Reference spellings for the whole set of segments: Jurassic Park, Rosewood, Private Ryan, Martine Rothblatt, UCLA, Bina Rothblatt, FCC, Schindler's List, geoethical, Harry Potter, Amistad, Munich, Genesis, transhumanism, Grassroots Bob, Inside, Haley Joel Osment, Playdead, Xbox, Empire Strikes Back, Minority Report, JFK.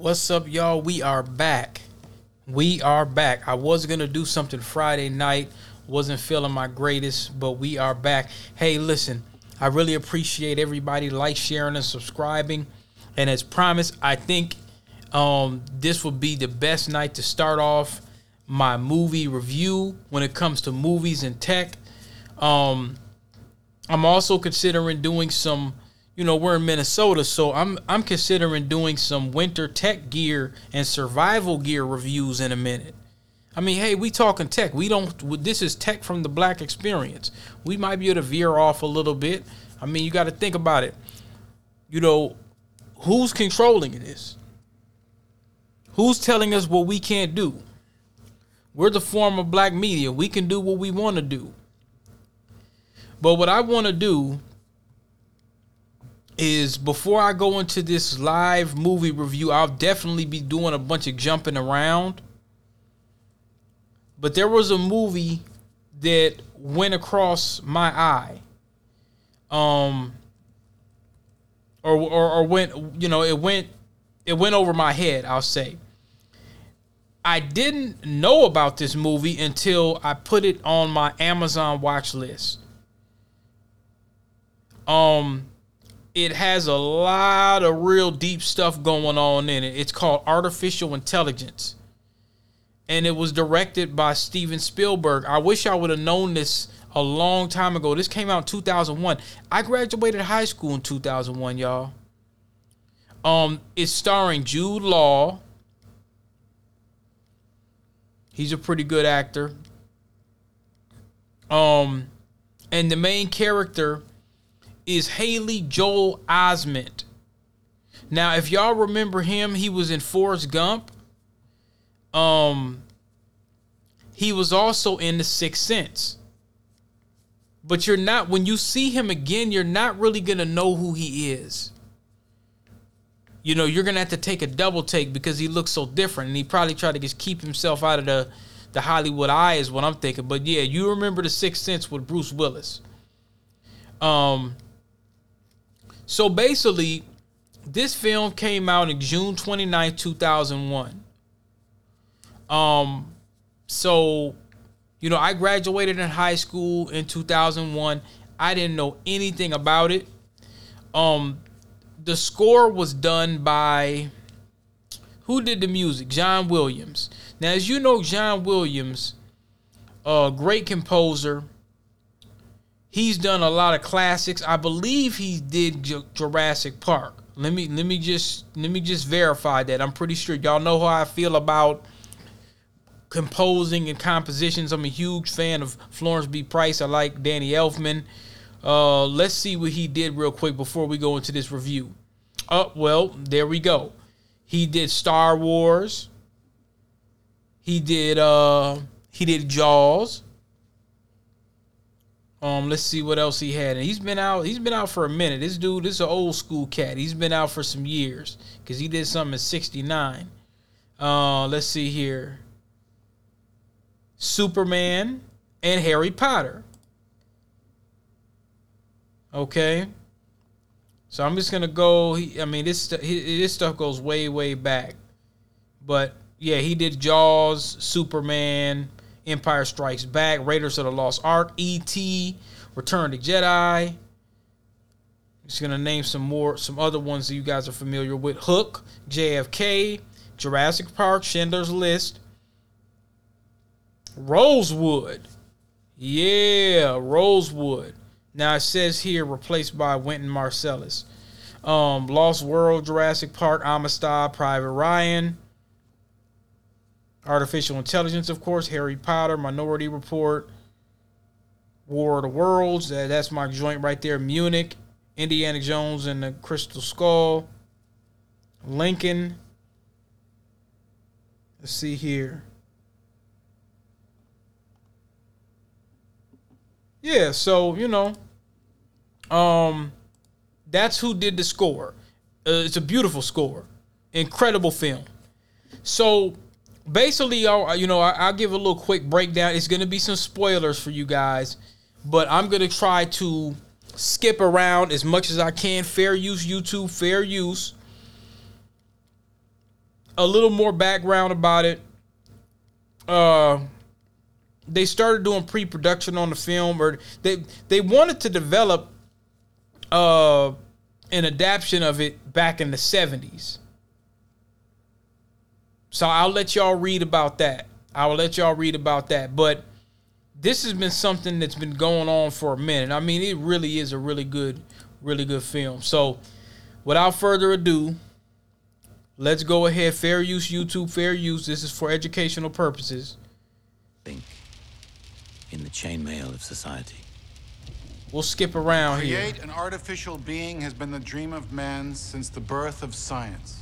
What's up, y'all? We are back. I was going to do something Friday night. Wasn't feeling my greatest, but we are back. Hey, listen, I really appreciate everybody like, sharing, and subscribing. And as promised, I think this will be the best night to start off my movie review when it comes to movies and tech. I'm also considering doing some, you know, we're in Minnesota, so I'm considering doing some winter tech gear and survival gear reviews in a minute. I mean, hey, we talking tech. This is tech from the black experience. We might be able to veer off a little bit. I mean, you got to think about it. You know, who's controlling this? Who's telling us what we can't do? We're the former black media. We can do what we want to do. But what I want to do is, before I go into this live movie review, I'll definitely be doing a bunch of jumping around. But there was a movie that went across my eye. It went over my head, I'll say. I didn't know about this movie until I put it on my Amazon watch list. It has a lot of real deep stuff going on in it. It's called Artificial Intelligence. And it was directed by Steven Spielberg. I wish I would have known this a long time ago. This came out in 2001. I graduated high school in 2001, y'all. It's starring Jude Law. He's a pretty good actor. And the main character is Haley Joel Osment. Now, if y'all remember him, he was in Forrest Gump. He was also in The Sixth Sense. But you're not, when you see him again, you're not really going to know who he is. You know, you're going to have to take a double take because he looks so different. And he probably tried to just keep himself out of the Hollywood eye is what I'm thinking. But yeah, you remember The Sixth Sense with Bruce Willis. So basically, this film came out in June 29, 2001. So, you know, I graduated in high school in 2001. I didn't know anything about it. The score was done by, who did the music? John Williams. Now, as you know, John Williams, a great composer. He's done a lot of classics. I believe he did Jurassic Park. Let me just verify that. I'm pretty sure y'all know how I feel about composing and compositions. I'm a huge fan of Florence B. Price. I like Danny Elfman. Let's see what he did real quick before we go into this review. Well, there we go. He did Star Wars. He did Jaws. Let's see what else he had. And he's been out for a minute. This dude, this is an old school cat. He's been out for some years because he did something in '69. Let's see here. Superman and Harry Potter. Okay. So I'm just going to go. This stuff goes way, way back. But yeah, he did Jaws, Superman, Empire Strikes Back, Raiders of the Lost Ark, E.T., Return to Jedi. I'm just going to name some other ones that you guys are familiar with. Hook, JFK, Jurassic Park, Schindler's List. Rosewood. Yeah, Rosewood. Now it says here, replaced by Wynton Marsalis. Lost World, Jurassic Park, Amistad, Private Ryan. Artificial Intelligence, of course, Harry Potter, Minority Report, War of the Worlds. That's my joint right there. Munich, Indiana Jones and the Crystal Skull, Lincoln. Let's see here. Yeah, so, you know, that's who did the score. It's a beautiful score. Incredible film. So, basically, you know, I'll give a little quick breakdown. It's going to be some spoilers for you guys, but I'm going to try to skip around as much as I can. Fair use, YouTube, fair use. a little more background about it. They started doing pre-production on the film, or they wanted to develop an adaptation of it back in the 70s. So I'll let y'all read about that. But this has been something that's been going on for a minute. I mean, it really is a really good film. So without further ado, let's go ahead. Fair use, YouTube, fair use. This is for educational purposes. Think in the chainmail of society. We'll skip around. Create here. Create an artificial being has been the dream of man since the birth of science.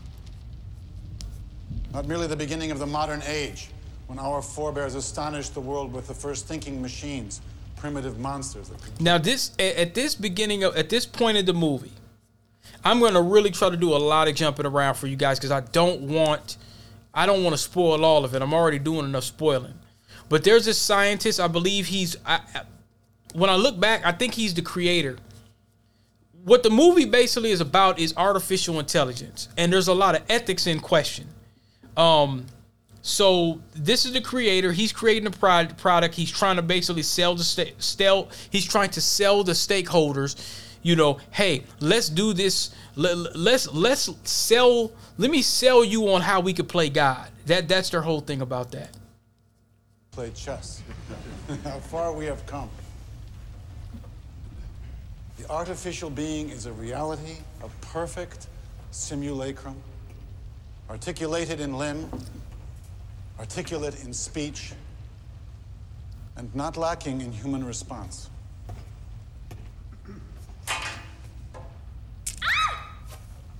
Not merely the beginning of the modern age, when our forebears astonished the world with the first thinking machines, primitive monsters. Now, at this point in the movie, I'm going to really try to do a lot of jumping around for you guys because I don't want to spoil all of it. I'm already doing enough spoiling. But there's this scientist, I believe when I look back, I think he's the creator. What the movie basically is about is artificial intelligence, and there's a lot of ethics in question. So this is the creator. He's creating a product. He's trying to basically sell the stakeholders, you know, hey, let's do this. Let me sell you on how we could play God. That's their whole thing about that. Play chess. How far we have come. The artificial being is a reality, a perfect simulacrum, articulated in limb, articulate in speech, and not lacking in human response.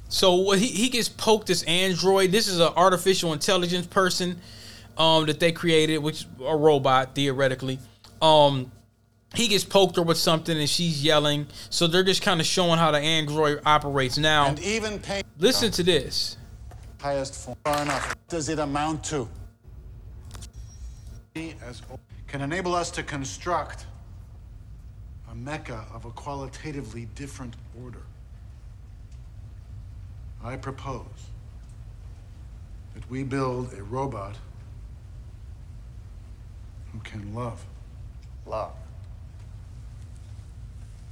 So he gets poked, this android. This is an artificial intelligence person that they created, which a robot, theoretically. He gets poked her with something, and she's yelling. So they're just kind of showing how the android operates now. And even pain. Listen to this. Highest form. Far enough. Does it amount to? Can enable us to construct a mecca of a qualitatively different order. I propose that we build a robot who can love. Love.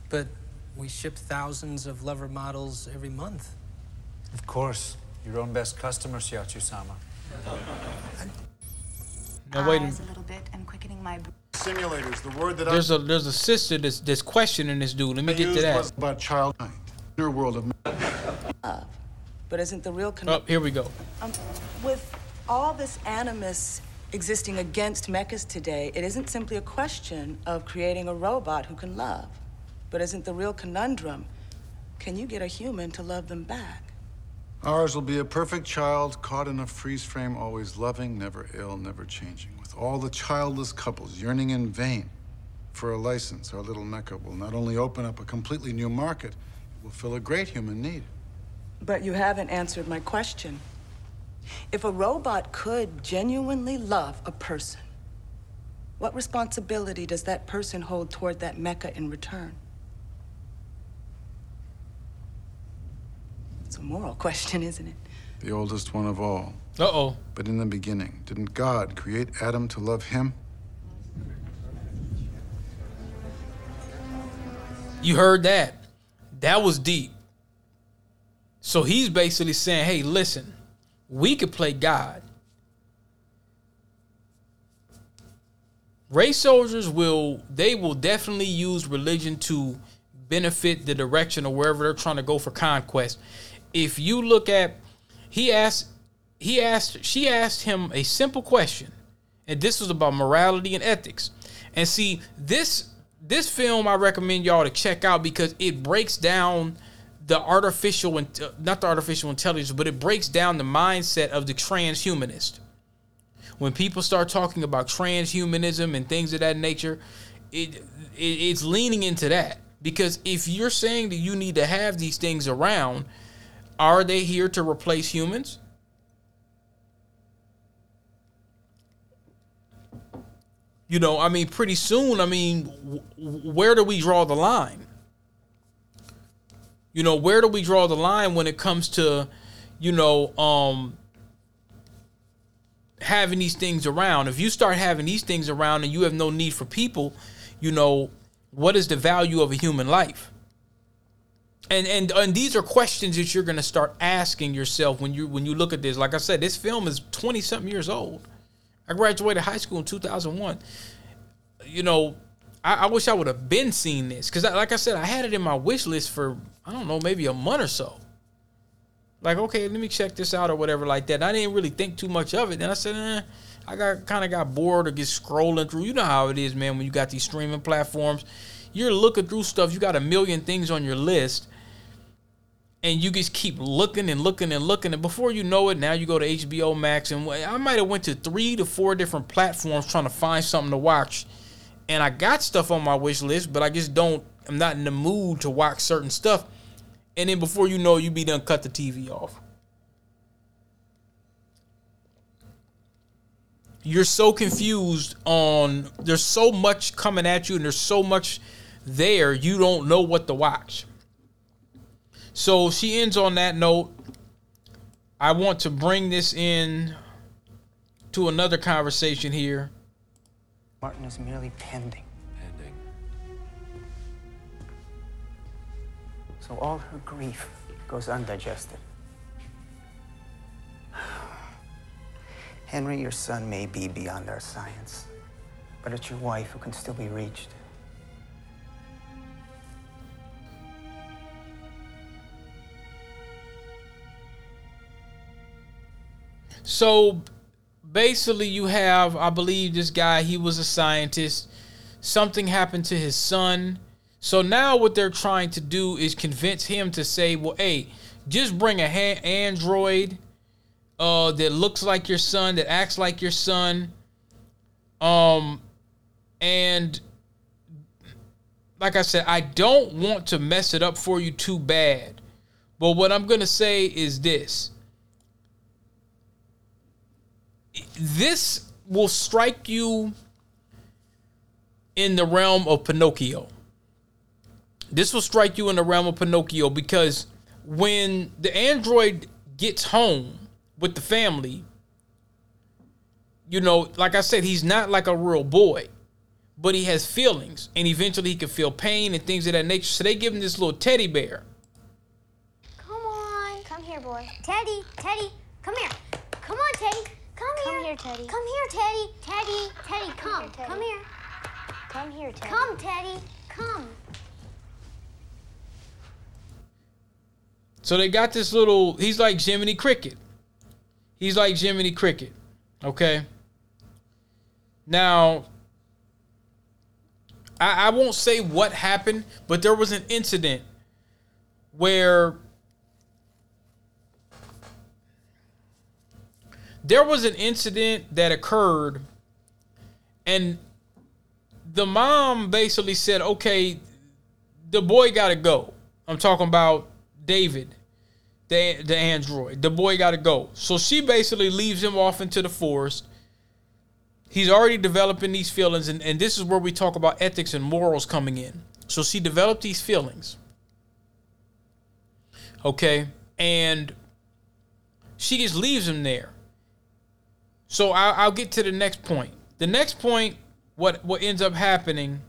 But we ship thousands of lover models every month. Of course. Your own best customer, Shiatsu-sama. Now, wait a minute. Simulators, the word that there's a sister that's questioning this dude. Let me get to that. About child mind. Your world of love. But isn't the real connection? Oh, here we go. With all this animus existing against mechas today, it isn't simply a question of creating a robot who can love. But isn't the real conundrum, can you get a human to love them back? Ours will be a perfect child, caught in a freeze frame, always loving, never ill, never changing. With all the childless couples yearning in vain for a license, our little mecca will not only open up a completely new market, it will fill a great human need. But you haven't answered my question. If a robot could genuinely love a person, what responsibility does that person hold toward that mecca in return? It's a moral question, isn't it? The oldest one of all. Uh-oh. But in the beginning, didn't God create Adam to love him? You heard that. That was deep. So he's basically saying, hey, listen, we could play God. Race soldiers will definitely use religion to benefit the direction or wherever they're trying to go for conquest. If you look at, she asked him a simple question, and this was about morality and ethics. And see, this film I recommend y'all to check out because it breaks down it breaks down the mindset of the transhumanist. When people start talking about transhumanism and things of that nature, it's leaning into that. Because if you're saying that you need to have these things around, are they here to replace humans? You know, I mean, pretty soon, where do we draw the line? You know, where do we draw the line when it comes to, you know, having these things around. If you start having these things around and you have no need for people, you know, what is the value of a human life? And these are questions that you're going to start asking yourself when you look at this. Like I said, this film is 20-something years old. I graduated high school in 2001. You know, I wish I would have been seeing this, because, like I said, I had it in my wish list for, I don't know, maybe a month or so. Like, okay, let me check this out or whatever like that. And I didn't really think too much of it. Then I said, I kind of got bored or get scrolling through. You know how it is, man, when you got these streaming platforms. You're looking through stuff. You got a million things on your list. And you just keep looking and looking and looking. And before you know it, now you go to HBO Max. And I might have went to 3 to 4 different platforms trying to find something to watch. And I got stuff on my wish list, but I just don't, I'm not in the mood to watch certain stuff. And then before you know, you be done cut the TV off. You're so confused on, there's so much coming at you and there's so much there, you don't know what to watch. So she ends on that note. I want to bring this in to another conversation here. Martin is merely pending. Pending. So all her grief goes undigested. Henry, your son may be beyond our science, but it's your wife who can still be reached. So basically you have, I believe this guy, he was a scientist. Something happened to his son. So now what they're trying to do is convince him to say, well, hey, just bring a android that looks like your son, that acts like your son. And like I said, I don't want to mess it up for you too bad, but what I'm going to say is this. This will strike you in the realm of Pinocchio. This will strike you in the realm of Pinocchio, because when the android gets home with the family, you know, like I said, he's not like a real boy, but he has feelings, and eventually he can feel pain and things of that nature. So they give him this little teddy bear. Come on. Come here, boy. Teddy, Teddy, come here. Come on, Teddy. Come here, Teddy. Come here, Teddy. Teddy, Teddy, come. Come here. Come here, Teddy. Come, Teddy. Come. So they got this little, he's like Jiminy Cricket. He's like Jiminy Cricket. Okay. Now, I won't say what happened, but there was an incident where there was an incident that occurred, and the mom basically said, okay, the boy got to go. I'm talking about David, the android. The boy got to go. So she basically leaves him off into the forest. He's already developing these feelings, and this is where we talk about ethics and morals coming in. So she developed these feelings. Okay, and she just leaves him there. So I'll get to the next point. The next point, what ends up happening .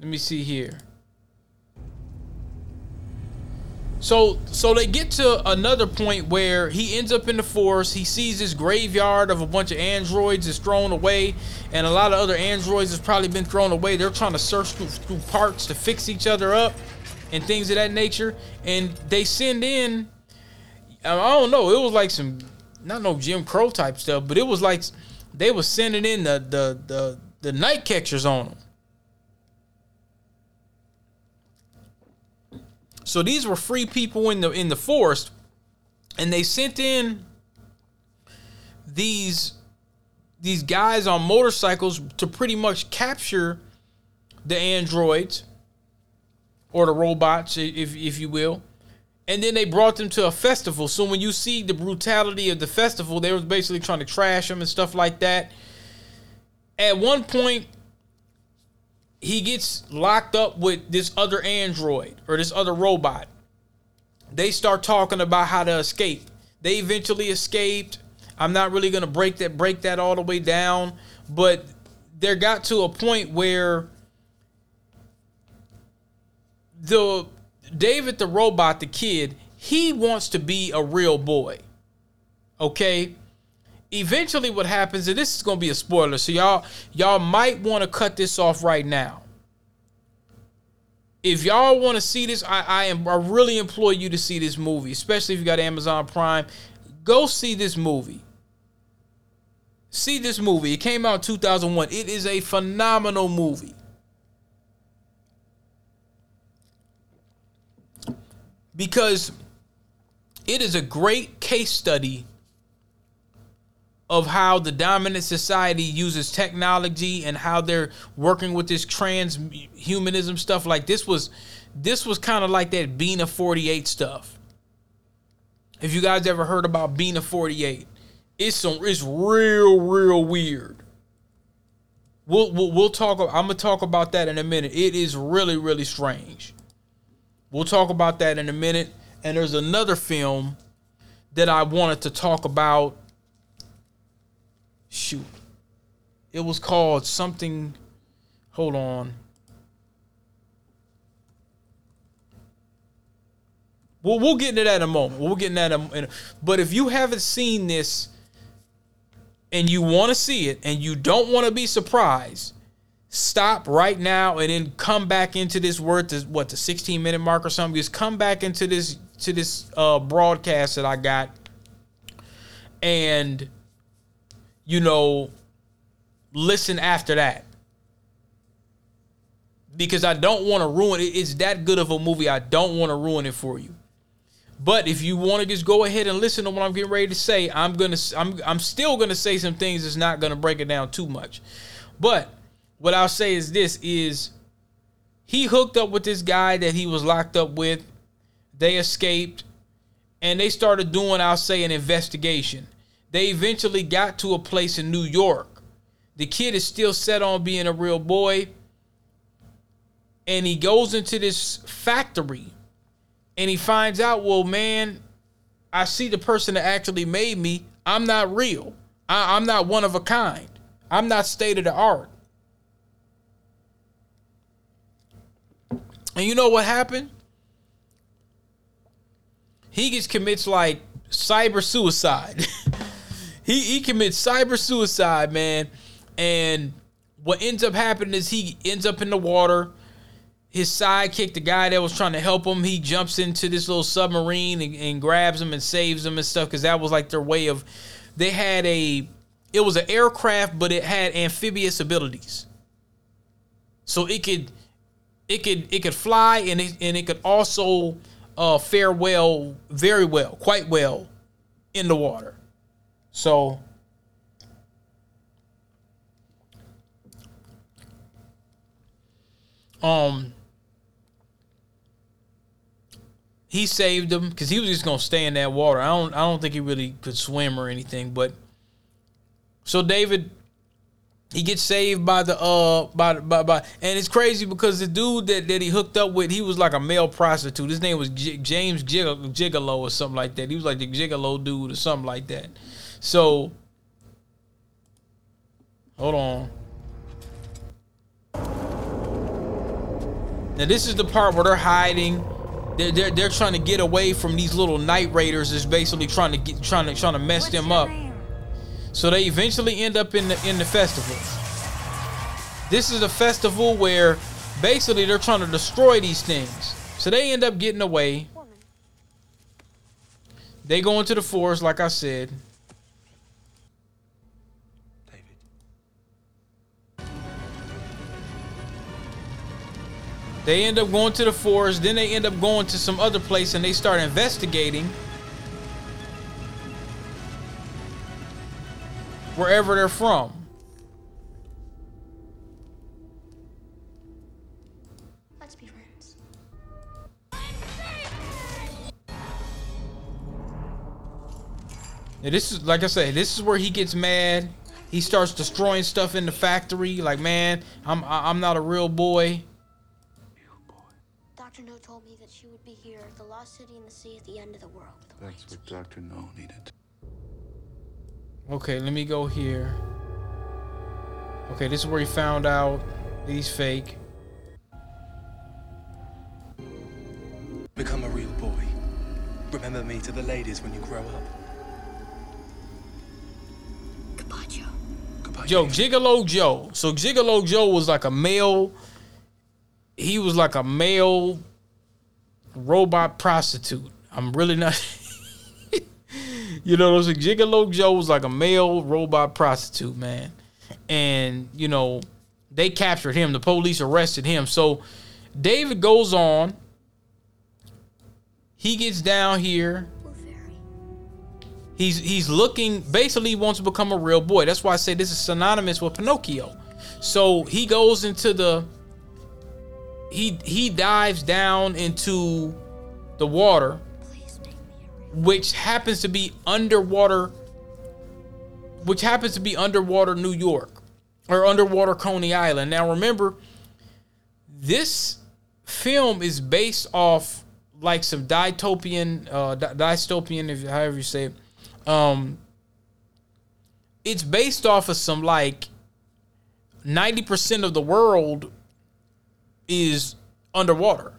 Let me see here. So they get to another point where he ends up in the forest. He sees this graveyard of a bunch of androids is thrown away, and a lot of other androids has probably been thrown away. They're trying to search through parts to fix each other up and things of that nature. And they send in, I don't know, it was like some, not no Jim Crow type stuff, but it was like they were sending in the night catchers on them. So these were free people in the forest, and they sent in these guys on motorcycles to pretty much capture the androids, or the robots, if you will. And then they brought them to a festival. So when you see the brutality of the festival, they were basically trying to trash them and stuff like that. At one point, he gets locked up with this other android or this other robot. they start talking about how to escape. They eventually escaped. I'm not really going to break that all the way down, but there got to a point where David the robot, the kid, he wants to be a real boy. Okay? Eventually what happens, and this is going to be a spoiler, so y'all might want to cut this off right now. If y'all want to see this, I really implore you to see this movie, especially if you got Amazon Prime. Go see this movie. See this movie. It came out in 2001. It is a phenomenal movie. Because it is a great case study of how the dominant society uses technology and how they're working with this transhumanism stuff. Like this was kind of like that Bina48 stuff. If you guys ever heard about Bina48, it's real weird. We'll talk. I'm gonna talk about that in a minute. It is really strange. We'll talk about that in a minute. And there's another film that I wanted to talk about. Shoot. It was called something. Hold on. Well, we'll get into that in a moment. But if you haven't seen this and you want to see it and you don't want to be surprised, stop right now and then come back into this the 16-minute mark or something. Just come back into this broadcast that I got, and listen after that, because I don't want to ruin it. It's that good of a movie. I don't want to ruin it for you. But if you want to just go ahead and listen to what I'm getting ready to say, I'm still gonna say some things that's not gonna break it down too much, but what I'll say is this, is he hooked up with this guy that he was locked up with. They escaped, and they started doing, I'll say, an investigation. They eventually got to a place in New York. The kid is still set on being a real boy, and he goes into this factory, and he finds out, well, man, I see the person that actually made me. I'm not real. I'm not one of a kind. I'm not state of the art. And you know what happened? He commits like cyber suicide. he commits cyber suicide, man. And what ends up happening is he ends up in the water. His sidekick, the guy that was trying to help him, he jumps into this little submarine and grabs him and saves him and stuff, because that was like their way of, it was an aircraft, but it had amphibious abilities. So it could fly, and it could also fare well, very well, quite well in the water. So he saved him, because he was just gonna stay in that water. I don't think he really could swim or anything, but so David, he gets saved by the and it's crazy because the dude that he hooked up with, he was like a male prostitute. His name was James Gigolo or something like that. He was like the Gigolo dude or something like that. So, hold on. Now this is the part where they're hiding. They're trying to get away from these little night raiders. That's basically trying to mess them up. So they eventually end up in the festival. This is a festival where basically they're trying to destroy these things. So they end up getting away. They go into the forest, like I said. David. They end up going to the forest. Then they end up going to some other place and they start investigating wherever they're from. Let's be friends. Now this is, like I said, this is where he gets mad. He starts destroying stuff in the factory. Like, man, I'm not a real boy. Dr. No told me me that she would be here, the lost city in the sea at the end of the world. That's what Dr. No needed. Okay, let me go here. Okay, this is where he found out he's fake. Become a real boy. Remember me to the ladies when you grow up. Goodbye, Joe. Goodbye, Joe. Gigolo Joe. So Gigolo Joe was like a male. He was like a male robot prostitute. I'm really not. You know what I'm saying? Gigolo Joe was like a male robot prostitute, man. And, you know, they captured him. The police arrested him. So David goes on. He gets down here. He's looking, basically wants to become a real boy. That's why I say this is synonymous with Pinocchio. So he goes into the, he dives down into the water, which happens to be underwater, New York, or underwater Coney Island. Now remember, this film is based off like some dystopian, if however you say it. It's based off of some like 90% of the world is underwater.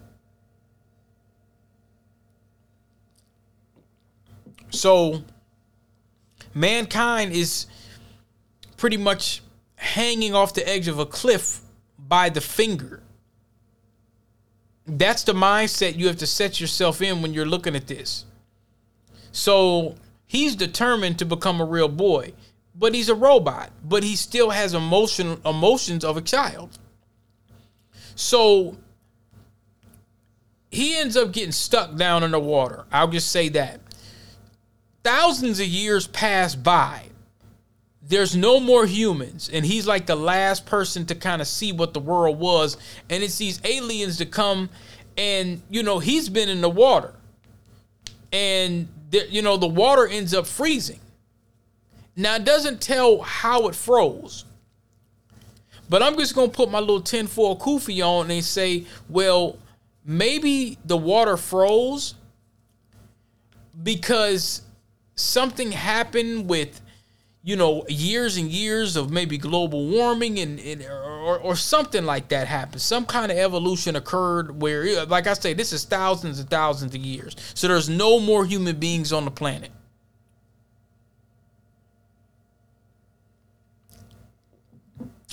So mankind is pretty much hanging off the edge of a cliff by the finger. That's the mindset you have to set yourself in when you're looking at this. So he's determined to become a real boy, but he's a robot, but he still has emotions of a child. So he ends up getting stuck down in the water. I'll just say that. Thousands of years pass by. There's no more humans. And he's like the last person to kind of see what the world was. And it's these aliens that come and, you know, he's been in the water. And, you know, the water ends up freezing. Now, it doesn't tell how it froze. But I'm just going to put my little tinfoil kufi on and say, well, maybe the water froze because something happened with, you know, years and years of maybe global warming or something like that happened. Some kind of evolution occurred where, like I say, this is thousands and thousands of years. So there's no more human beings on the planet.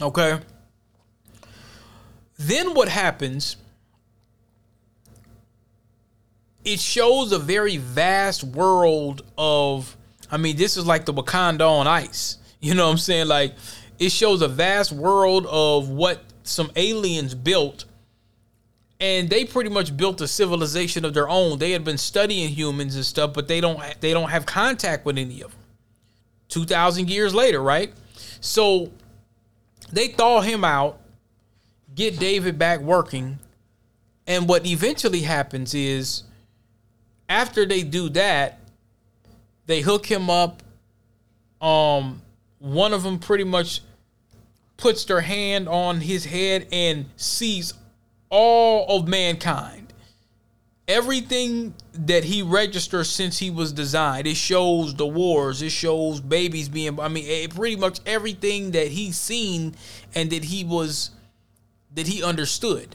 Okay. Then what happens, it shows a very vast world of, I mean, this is like the Wakanda on ice. You know what I'm saying? Like, it shows a vast world of what some aliens built. And they pretty much built a civilization of their own. They had been studying humans and stuff, but they don't have contact with any of them. 2,000 years later, right? So they thaw him out, get David back working. And what eventually happens is after they do that, they hook him up. One of them pretty much puts their hand on his head and sees all of mankind. Everything that he registers since he was designed. It shows the wars. It shows babies being, I mean, it pretty much everything that he's seen and that he understood.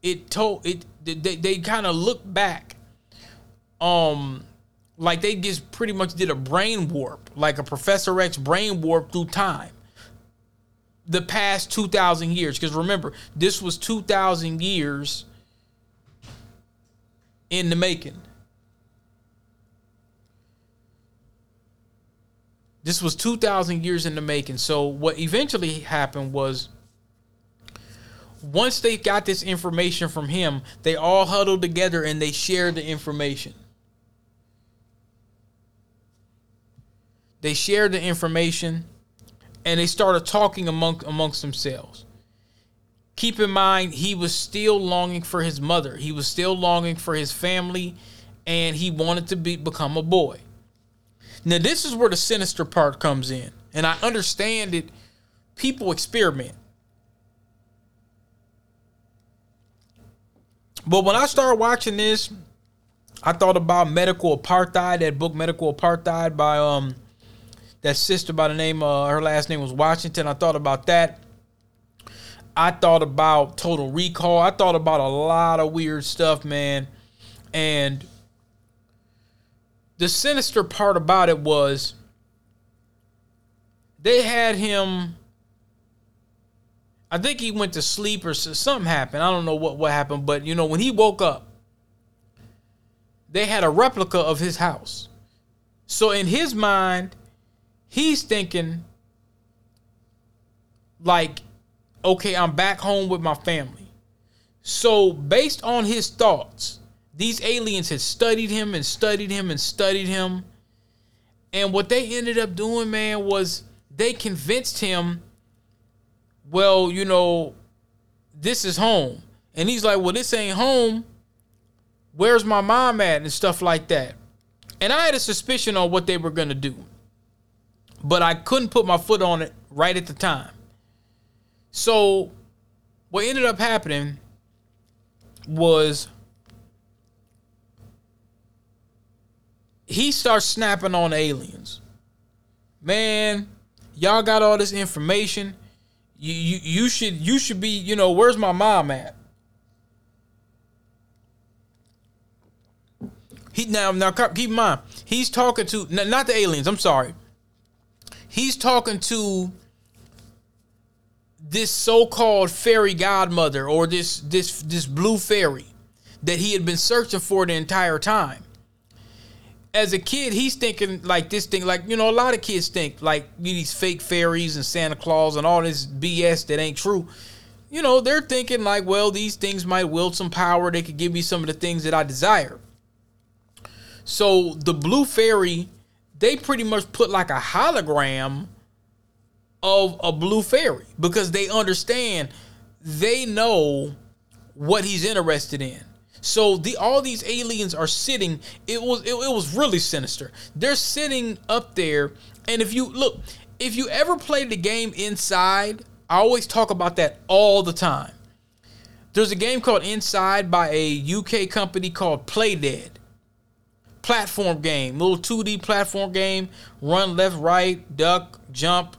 They kind of look back. Like they just pretty much did a brain warp, like a Professor X brain warp through time. The past 2,000 years. Because remember, this was 2,000 years in the making. This was 2,000 years in the making. So what eventually happened was, once they got this information from him, they all huddled together and they shared the information. They shared the information and they started talking amongst themselves. Keep in mind, he was still longing for his mother. He was still longing for his family and he wanted to become a boy. Now, this is where the sinister part comes in. And I understand it. People experiment. But when I started watching this, I thought about Medical Apartheid, that book Medical Apartheid by that sister by the name, her last name was Washington. I thought about that. I thought about Total Recall. I thought about a lot of weird stuff, man. And the sinister part about it was they had him, I think he went to sleep or something happened. I don't know what happened, but, you know, when he woke up, they had a replica of his house. So in his mind, he's thinking, like, okay, I'm back home with my family. So based on his thoughts, these aliens had studied him and studied him and studied him. And what they ended up doing, man, was they convinced him, well, you know, this is home. And he's like, well, this ain't home. Where's my mom at? And stuff like that. And I had a suspicion on what they were going to do, but I couldn't put my foot on it right at the time. So what ended up happening was he starts snapping on aliens. Man, y'all got all this information. You should be, you know, where's my mom at? He now keep in mind, he's talking to not the aliens, I'm sorry. He's talking to this so-called fairy godmother, or this blue fairy that he had been searching for the entire time. As a kid, he's thinking like this thing, like, you know, a lot of kids think like these fake fairies and Santa Claus and all this BS that ain't true. You know, they're thinking like, well, these things might wield some power. They could give me some of the things that I desire. So the blue fairy, they pretty much put like a hologram of a blue fairy because they understand, they know what he's interested in. So all these aliens are sitting. It was really sinister. They're sitting up there. And if you ever played the game Inside, I always talk about that all the time. There's a game called Inside by a UK company called Playdead. Platform game, little 2D platform game, run left, right, duck, jump.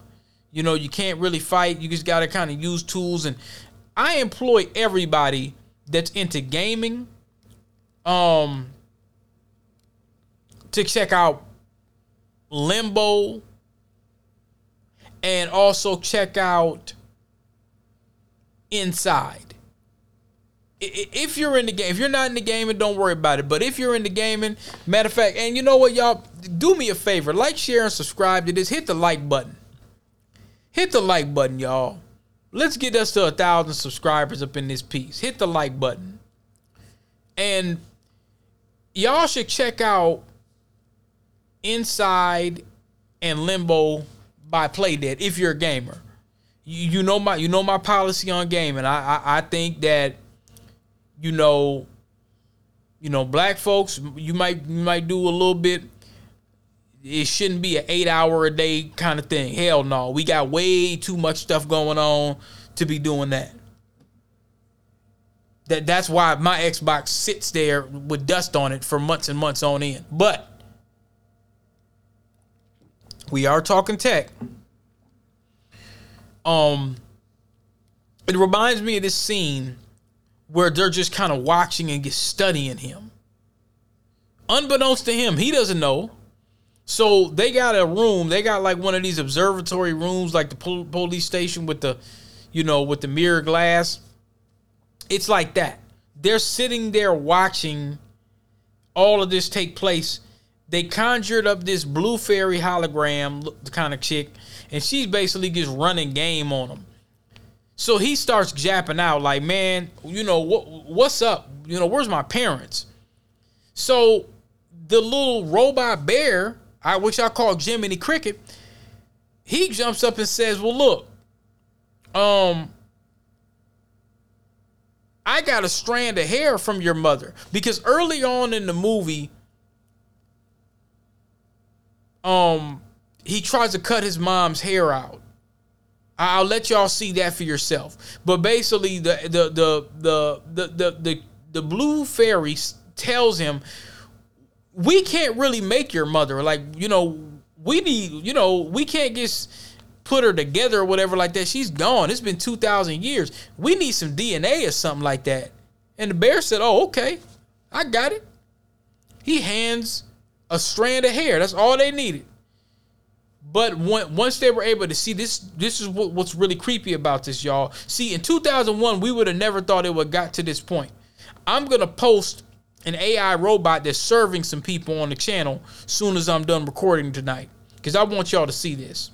You know, you can't really fight. You just got to kind of use tools. And I employ everybody that's into gaming to check out Limbo and also check out Inside. If you're in the game, if you're not in the gaming, don't worry about it. But if you're in the gaming, matter of fact, and you know what, y'all, do me a favor. Like, share, and subscribe to this. Hit the like button. Hit the like button, y'all. Let's get us to 1,000 subscribers up in this piece. Hit the like button. And y'all should check out Inside and Limbo by Playdead if you're a gamer. You know my policy on gaming. I think that, you know, black folks, you might do a little bit. It shouldn't be an 8-hour-a-day kind of thing. Hell no. We got way too much stuff going on to be doing that. That's why my Xbox sits there with dust on it for months and months on end. But we are talking tech. It reminds me of this scene where they're just kind of watching and just studying him. Unbeknownst to him, he doesn't know. So they got a room. They got like one of these observatory rooms, like the police station with the, you know, with the mirror glass. It's like that. They're sitting there watching all of this take place. They conjured up this blue fairy hologram kind of chick, and she's basically just running game on them. So he starts japping out like, man, you know, what's up? You know, where's my parents? So the little robot bear, which I call Jiminy Cricket, he jumps up and says, well, look, I got a strand of hair from your mother. Because early on in the movie, he tries to cut his mom's hair out. I'll let y'all see that for yourself. But basically, the the blue fairy tells him, we can't really make your mother. Like, you know, we need, you know, we can't just put her together or whatever like that. She's gone. It's been 2,000 years. We need some DNA or something like that. And the bear said, oh, okay, I got it. He hands a strand of hair. That's all they needed. But once they were able to see this, this is what's really creepy about this, y'all. See, in 2001, we would have never thought it would have got to this point. I'm going to post an AI robot that's serving some people on the channel soon as I'm done recording tonight, because I want y'all to see this.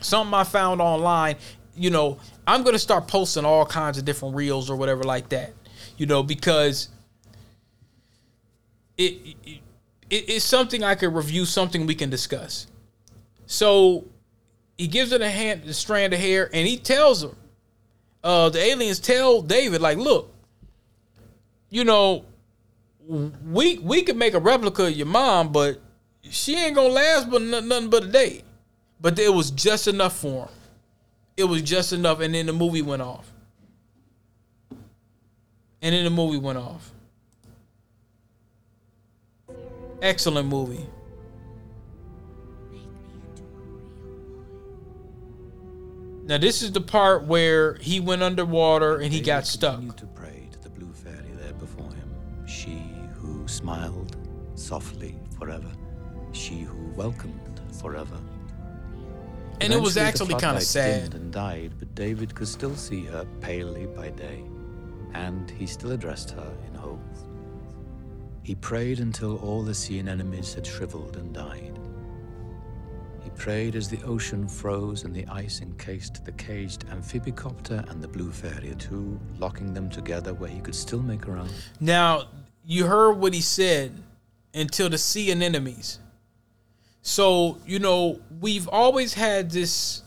Something I found online, you know, I'm going to start posting all kinds of different reels or whatever like that, you know, because it's something I could review, something we can discuss. So he gives her the strand of hair, and he tells her, the aliens tell David, like, look, you know, we could make a replica of your mom, but she ain't going to last but nothing but a day. But it was just enough for him. It was just enough. And then the movie went off. Excellent movie. Now, this is the part where he went underwater and he got stuck. To pray to the blue fairy there before him, she who smiled softly forever, she who welcomed forever. And it was actually kind of sad. And died, but David could still see her palely by day, and he still addressed her in hope. He prayed until all the sea anemones had shriveled and died. He prayed as the ocean froze and the ice encased the caged amphibicopter and the blue fairy too, locking them together where he could still make a run. Now, you heard what he said, until the sea anemones. So, you know, we've always had this,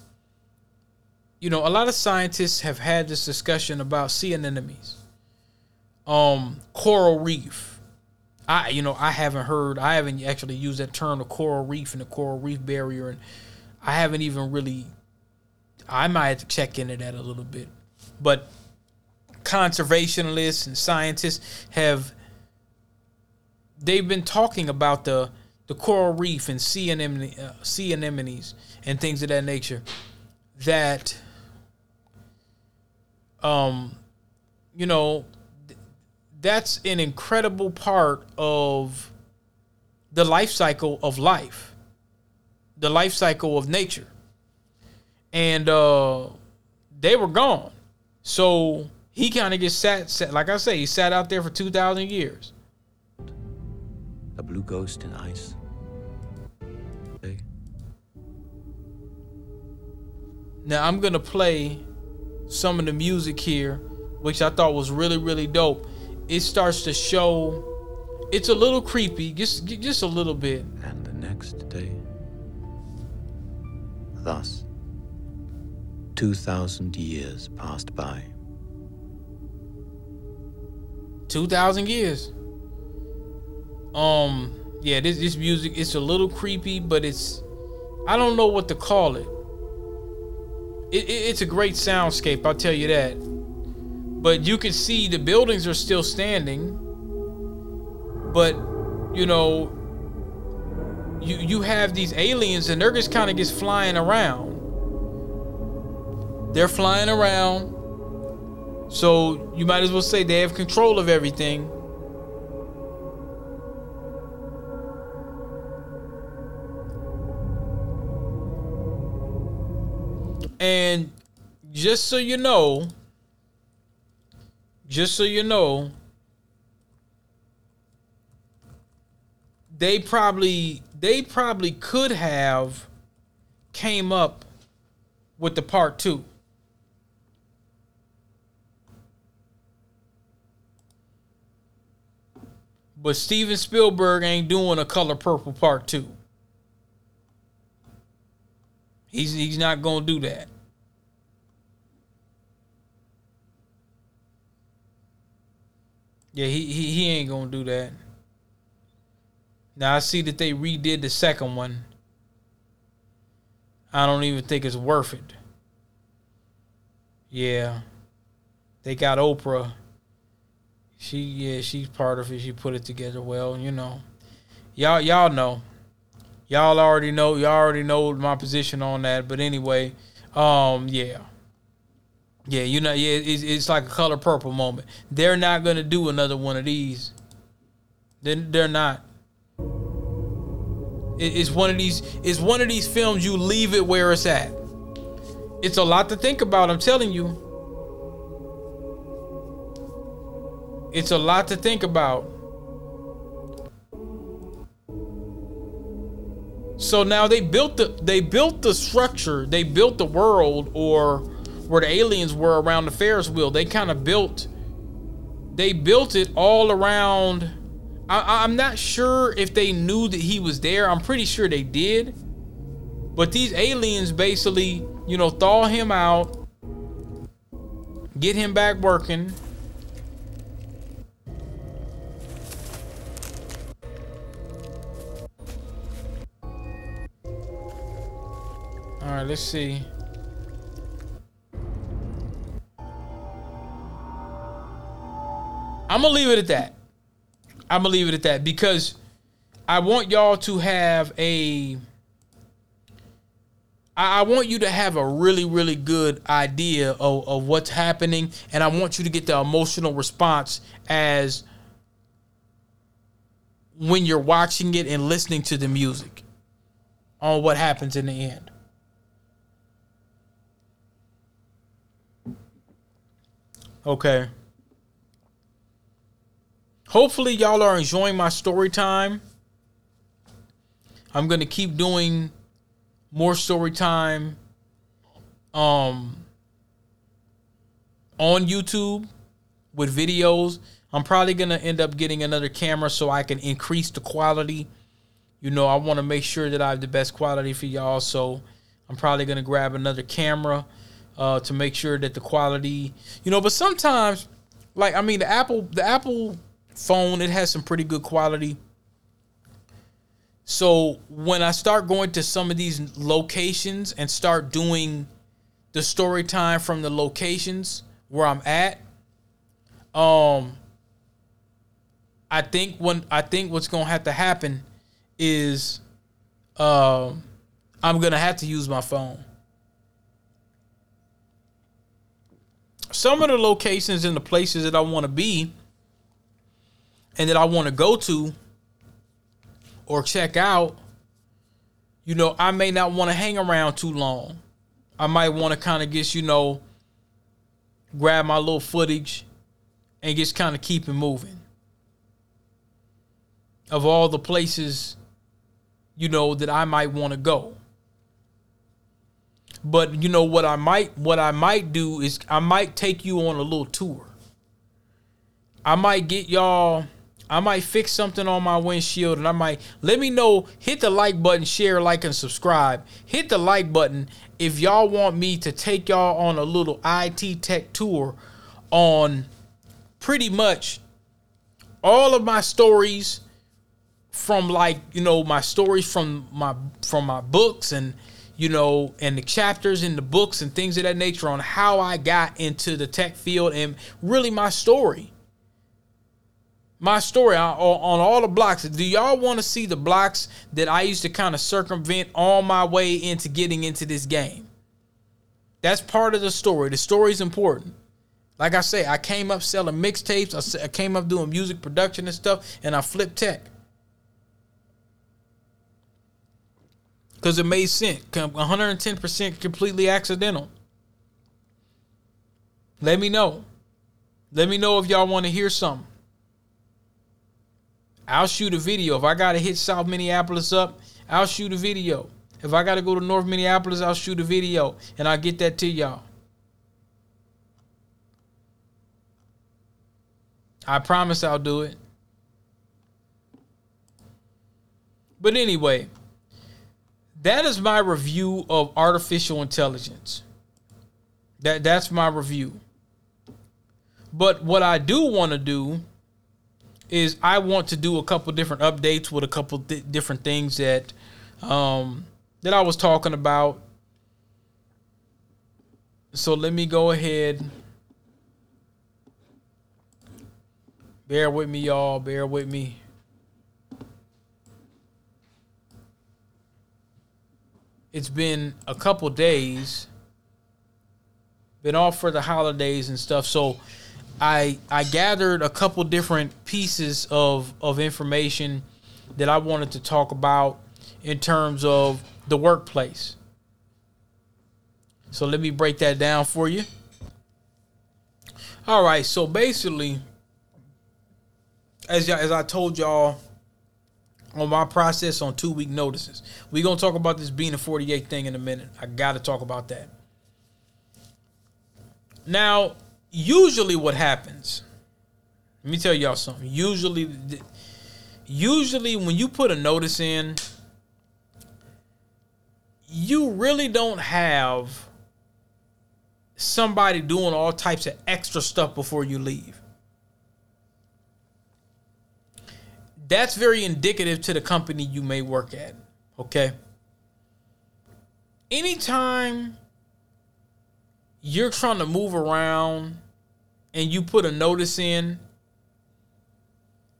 you know, a lot of scientists have had this discussion about sea anemones, coral reef. I haven't actually used that term, the coral reef and the coral reef barrier. And I haven't even really, I might have to check into that a little bit. But conservationists and scientists they've been talking about the coral reef and sea anemones and things of that nature, that, you know, that's an incredible part of the life cycle of life, the life cycle of nature. And they were gone. So he kind of just sat, like I say, he sat out there for 2,000 years. A blue ghost in ice. Okay. Now I'm gonna play some of the music here, which I thought was really, really dope. It starts to show. It's a little creepy, just a little bit. And the next day, thus, 2,000 years passed by. 2,000 years. Yeah, this music, it's a little creepy, but it's, I don't know what to call it. It's a great soundscape, I'll tell you that. But you can see the buildings are still standing. But, you know, you have these aliens, and they're just kind of just flying around. They're flying around. So you might as well say they have control of everything. And just so you know, they probably could have came up with the part two. But Steven Spielberg ain't doing a Color Purple part two. He's not going to do that. Yeah, he ain't gonna do that. Now I see that they redid the second one. I don't even think it's worth it. Yeah. They got Oprah. She's part of it. She put it together well, you know. Y'all know. Y'all already know. Y'all already know my position on that. But anyway, yeah, you know, yeah, it's like a Color Purple moment. They're not gonna do another one of these. They're not. It's one of these. It's one of these films. You leave it where it's at. It's a lot to think about. I'm telling you. It's a lot to think about. So now they built the structure. They built the world, or where the aliens were, around the Ferris wheel. They kind of built it all around. I'm not sure if they knew that he was there. I'm pretty sure they did. But these aliens basically, you know, thaw him out, get him back working. All right, let's see. I'm gonna leave it at that. I'm gonna leave it at that because I want y'all to have a. I want you to have a really, really good idea of what's happening, and I want you to get the emotional response as when you're watching it and listening to the music on what happens in the end. Okay. Hopefully y'all are enjoying my story time. I'm going to keep doing more story time on YouTube with videos. I'm probably going to end up getting another camera so I can increase the quality. You know, I want to make sure that I have the best quality for y'all. So I'm probably going to grab another camera to make sure that the quality, you know, but sometimes, like, I mean, the Apple phone, it has some pretty good quality. So when I start going to some of these locations and start doing the story time from the locations where I'm at, I think what's gonna have to happen is I'm gonna have to use my phone. Some of the locations and the places that I want to be and that I want to go to or check out, you know, I may not want to hang around too long. I might want to kind of just, you know, grab my little footage and just kind of keep it moving. Of all the places, you know, that I might want to go. But you know what I might do is I might take you on a little tour. I might get y'all. I might fix something on my windshield, and I might, let me know. Hit the like button, share, like, and subscribe. Hit the like button if y'all want me to take y'all on a little IT tech tour on pretty much all of my stories from, like, you know, my stories from my books and, you know, and the chapters in the books and things of that nature on how I got into the tech field and really my story on all the blocks. Do y'all want to see the blocks that I used to kind of circumvent on my way into getting into this game? That's part of the story. The story is important. Like I say, I came up selling mixtapes. I came up doing music production and stuff, and I flipped tech. Because it made sense. 110% completely accidental. Let me know. Let me know if y'all want to hear something. I'll shoot a video. If I got to hit South Minneapolis up, I'll shoot a video. If I got to go to North Minneapolis, I'll shoot a video. And I'll get that to y'all. I promise I'll do it. But anyway, that is my review of artificial intelligence. That's my review. But what I do want to do is I want to do a couple different updates with a couple different things that I was talking about. So let me go ahead Bear with me, y'all. Bear with me. It's been a couple days. Been off for the holidays and stuff. So I gathered a couple different pieces of information that I wanted to talk about in terms of the workplace. So let me break that down for you. All right. So basically, as I told y'all on my process on 2-week notices, we're going to talk about this Bina48 thing in a minute. I got to talk about that. Now, usually what happens, let me tell y'all something. Usually when you put a notice in, you really don't have somebody doing all types of extra stuff before you leave. That's very indicative to the company you may work at, okay? Anytime you're trying to move around and you put a notice in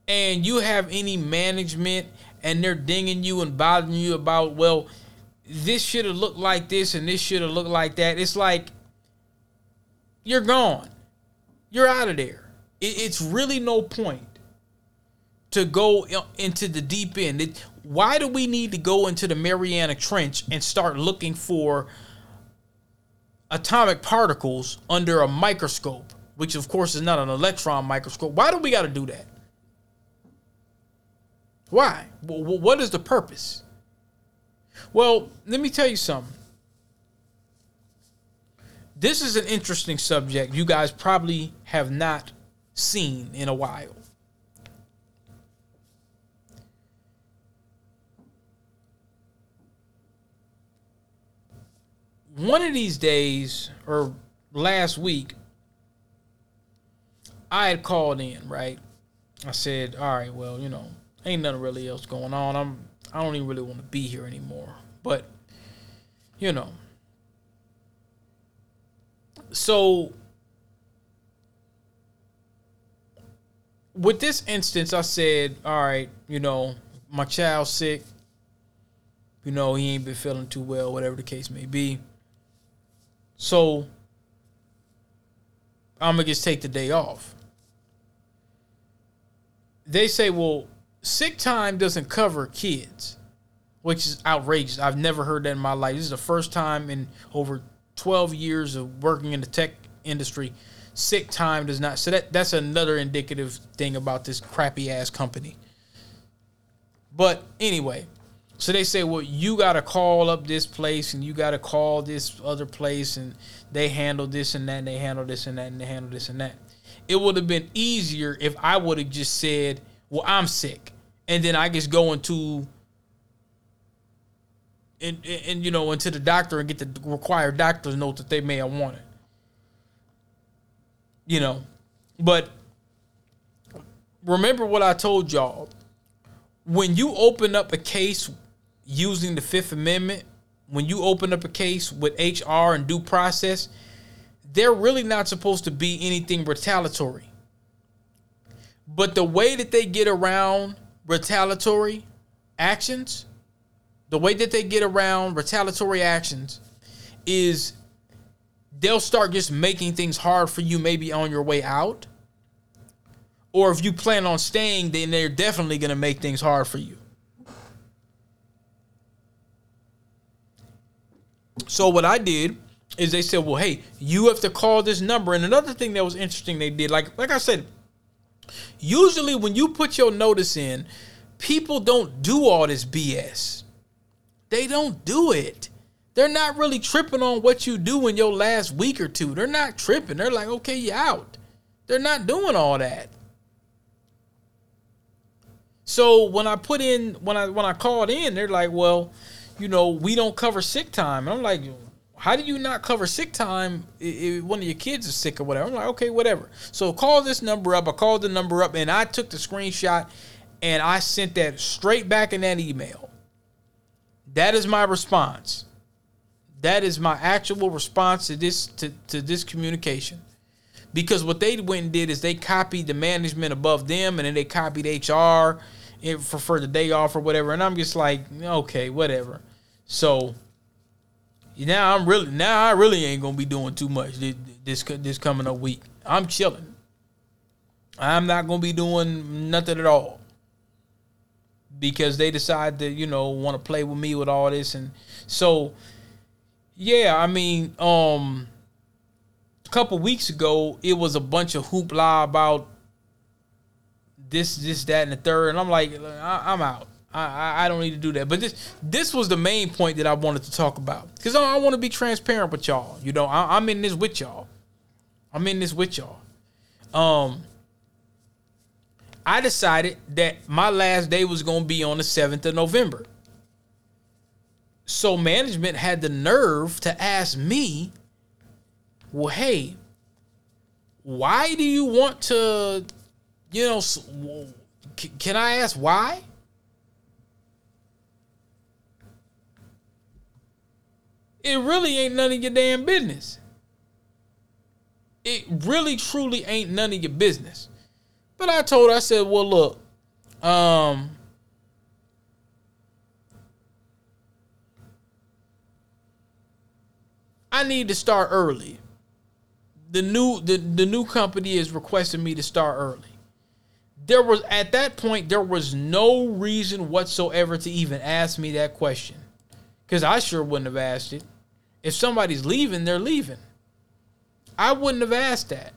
and you have any management and they're dinging you and bothering you about, well, this should have looked like this and this should have looked like that. It's like, you're gone. You're out of there. It's really no point to go into the deep end. Why do we need to go into the Mariana Trench and start looking for atomic particles under a microscope, which of course is not an electron microscope? Why do we got to do that? Why? What is the purpose? Well, let me tell you something. This is an interesting subject you guys probably have not seen in a while. One of these days, or last week, I had called in, right? I said, all right, well, you know, ain't nothing really else going on. I don't even really want to be here anymore. But, you know. So, with this instance, I said, all right, you know, my child's sick. You know, he ain't been feeling too well, whatever the case may be. So, I'm going to just take the day off. They say, well, sick time doesn't cover kids, which is outrageous. I've never heard that in my life. This is the first time in over 12 years of working in the tech industry, sick time does not. So that's another indicative thing about this crappy-ass company. But anyway, so they say, well, you got to call up this place and you got to call this other place and they handle this and that and they handle this and that and they handle this and that. It would have been easier if I would have just said, well, I'm sick. And then I just go into, and you know, into the doctor and get the required doctor's note that they may have wanted. You know, but remember what I told y'all. When you open up a case using the Fifth Amendment, when you open up a case with HR and due process, they're really not supposed to be anything retaliatory. But the way that they get around retaliatory actions, is they'll start just making things hard for you maybe on your way out. Or if you plan on staying, then they're definitely going to make things hard for you. So what I did is they said, well, hey, you have to call this number. And another thing that was interesting they did, like I said, usually when you put your notice in, people don't do all this BS. They don't do it. They're not really tripping on what you do in your last week or two. They're not tripping. They're like, okay, you're out. They're not doing all that. So when I called in, they're like, well, you know, we don't cover sick time. And I'm like, how do you not cover sick time if one of your kids is sick or whatever? I'm like, okay, whatever. So call this number up. I called the number up and I took the screenshot and I sent that straight back in that email. That is my response. That is my actual response to this communication. Because what they went and did is they copied the management above them, and then they copied HR for the day off or whatever. And I'm just like, okay, whatever. So now I really ain't gonna be doing too much this coming up week. I'm chilling. I'm not gonna be doing nothing at all because they decide to, you know, want to play with me with all this. And so, yeah, I mean, couple weeks ago, it was a bunch of hoopla about this, that, and the third, and I'm like, I'm out. I don't need to do that. But this was the main point that I wanted to talk about, because I want to be transparent with y'all. You know, I'm in this with y'all. I decided that my last day was going to be on the 7th of November. So management had the nerve to ask me, well, hey, why do you want to, you know, can I ask why? It really ain't none of your damn business. It really, truly ain't none of your business. But I told her, I said, well, look, I need to start early. The new company is requesting me to start early. There was, at that point, there was no reason whatsoever to even ask me that question, because I sure wouldn't have asked it. If somebody's leaving, they're leaving. I wouldn't have asked that.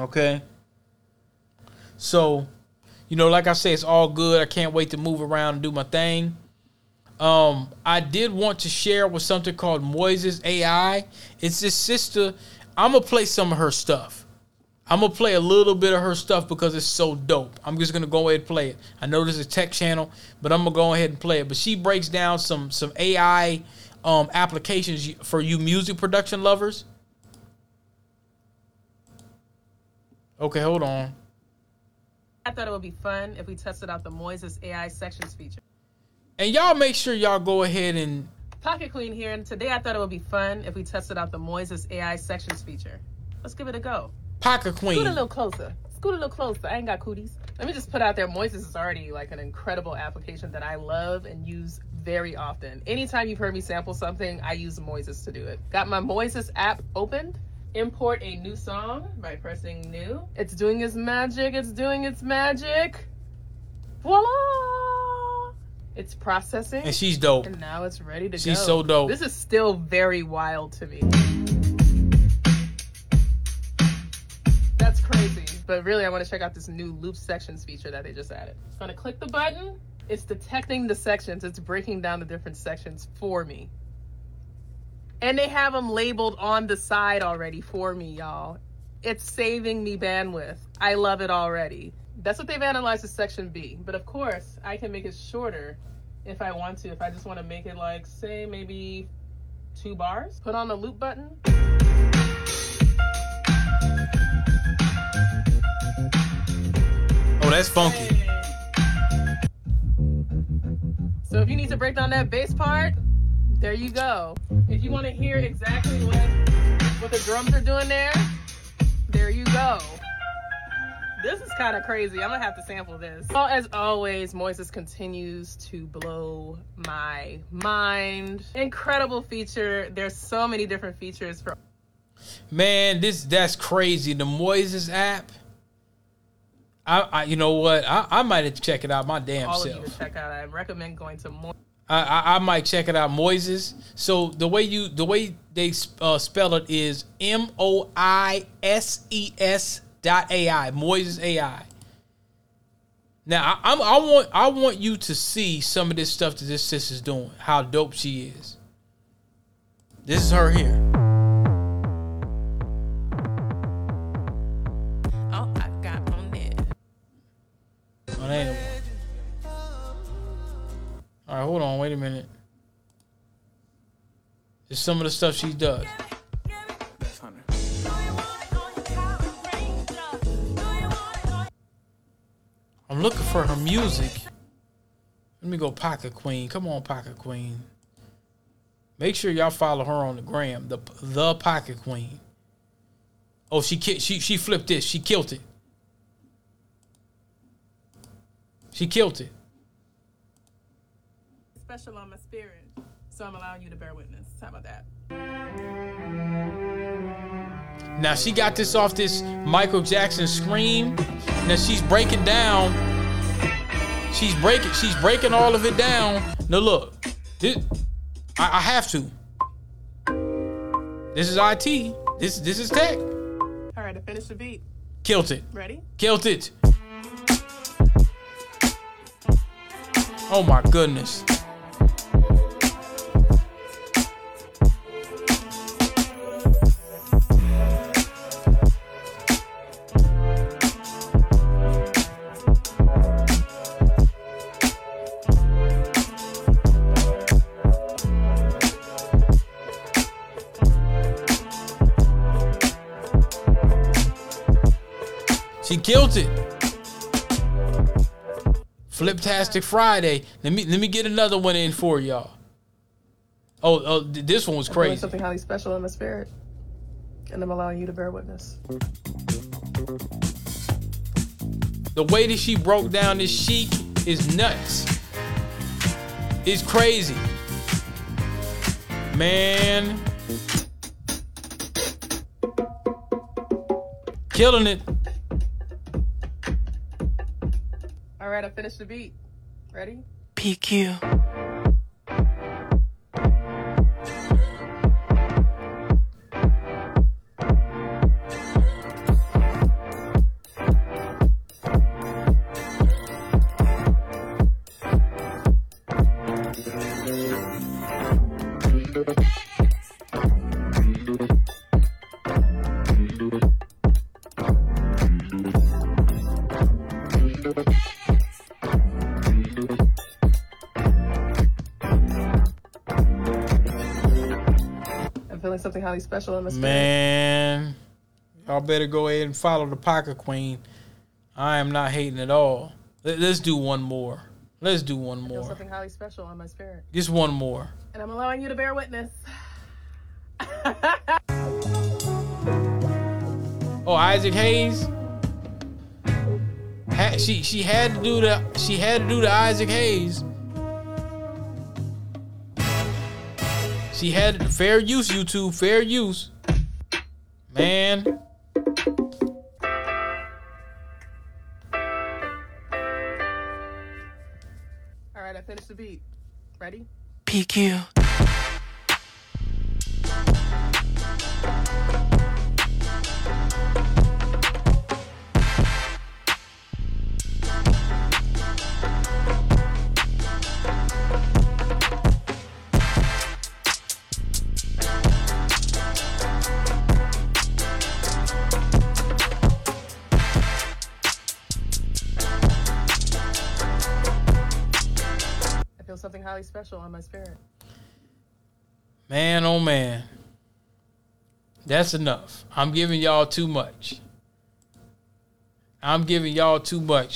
Okay. So, you know, like I say, it's all good. I can't wait to move around and do my thing. I did want to share with something called Moises AI. It's this sister. I'm going to play some of her stuff. I'm going to play a little bit of her stuff because it's so dope. I'm just going to go ahead and play it. I know this is a tech channel, but I'm going to go ahead and play it. But she breaks down some AI applications for you music production lovers. Okay, hold on. I thought it would be fun if we tested out the Moises AI sections feature. And y'all make sure y'all go ahead and... Pocket Queen here, and today I thought it would be fun if we tested out the Moises AI sections feature. Let's give it a go. Pocket Queen. Scoot a little closer. I ain't got cooties. Let me just put out there, Moises is already like an incredible application that I love and use very often. Anytime you've heard me sample something, I use Moises to do it. Got my Moises app opened. Import a new song by pressing new. It's doing its magic. Voila! It's processing. And she's dope. And now it's ready to go. She's so dope. This is still very wild to me. That's crazy. But really, I want to check out this new loop sections feature that they just added. I'm going to click the button. It's detecting the sections. It's breaking down the different sections for me. And they have them labeled on the side already for me, y'all. It's saving me bandwidth. I love it already. That's what they've analyzed as section B. But of course, I can make it shorter if I want to. If I just want to make it like, say, maybe 2 bars. Put on the loop button. Oh, that's funky. Hey. So if you need to break down that bass part, there you go. If you want to hear exactly what the drums are doing there you go. This is kind of crazy. I'm going to have to sample this. Well, as always, Moises continues to blow my mind. Incredible feature. There's so many different features. For man, that's crazy. The Moises app. I you know what? I might have to check it out my damn self. All of you to check out. I recommend going to Moises. I might check it out, Moises. So the way they spell it is MOISES.AI, Moises AI. Now I want you to see some of this stuff that this sister's doing. How dope she is. This is her here. Oh, I got on it. On that. All right, hold on, wait a minute. There's some of the stuff she does. That's Hunter. I'm looking for her music. Let me go Pocket Queen. Come on, Pocket Queen. Make sure y'all follow her on the gram. The Pocket Queen. Oh, she flipped this. She killed it. She killed it. Special on my spirit, so I'm allowing you to bear witness. How about that? Now she got this off this Michael Jackson Scream. Now she's breaking down. She's breaking all of it down. Now look, this, I have to. This is IT. This is tech. All right, to finish the beat. Killed it. Ready? Killed it. Oh my goodness. She killed it. Fliptastic Friday. Let me get another one in for y'all. Oh, this one was crazy. I'm doing something highly special in my spirit, and I'm allowing you to bear witness. The way that she broke down this chic is nuts. It's crazy, man. Killing it. All right, I finished the beat. Ready? PQ. Something highly special in this, man. Y'all better go ahead and follow the Pocket Queen. I am not hating at all. Let's do one more. Let's do one more. I feel something highly special on my spirit. Just one more. And I'm allowing you to bear witness. Oh, Isaac Hayes. She had to do the Isaac Hayes. She had fair use, YouTube, fair use. Man. All right, I finished the beat. Ready? PQ. Something highly special on my spirit. Man, oh man. That's enough. I'm giving y'all too much.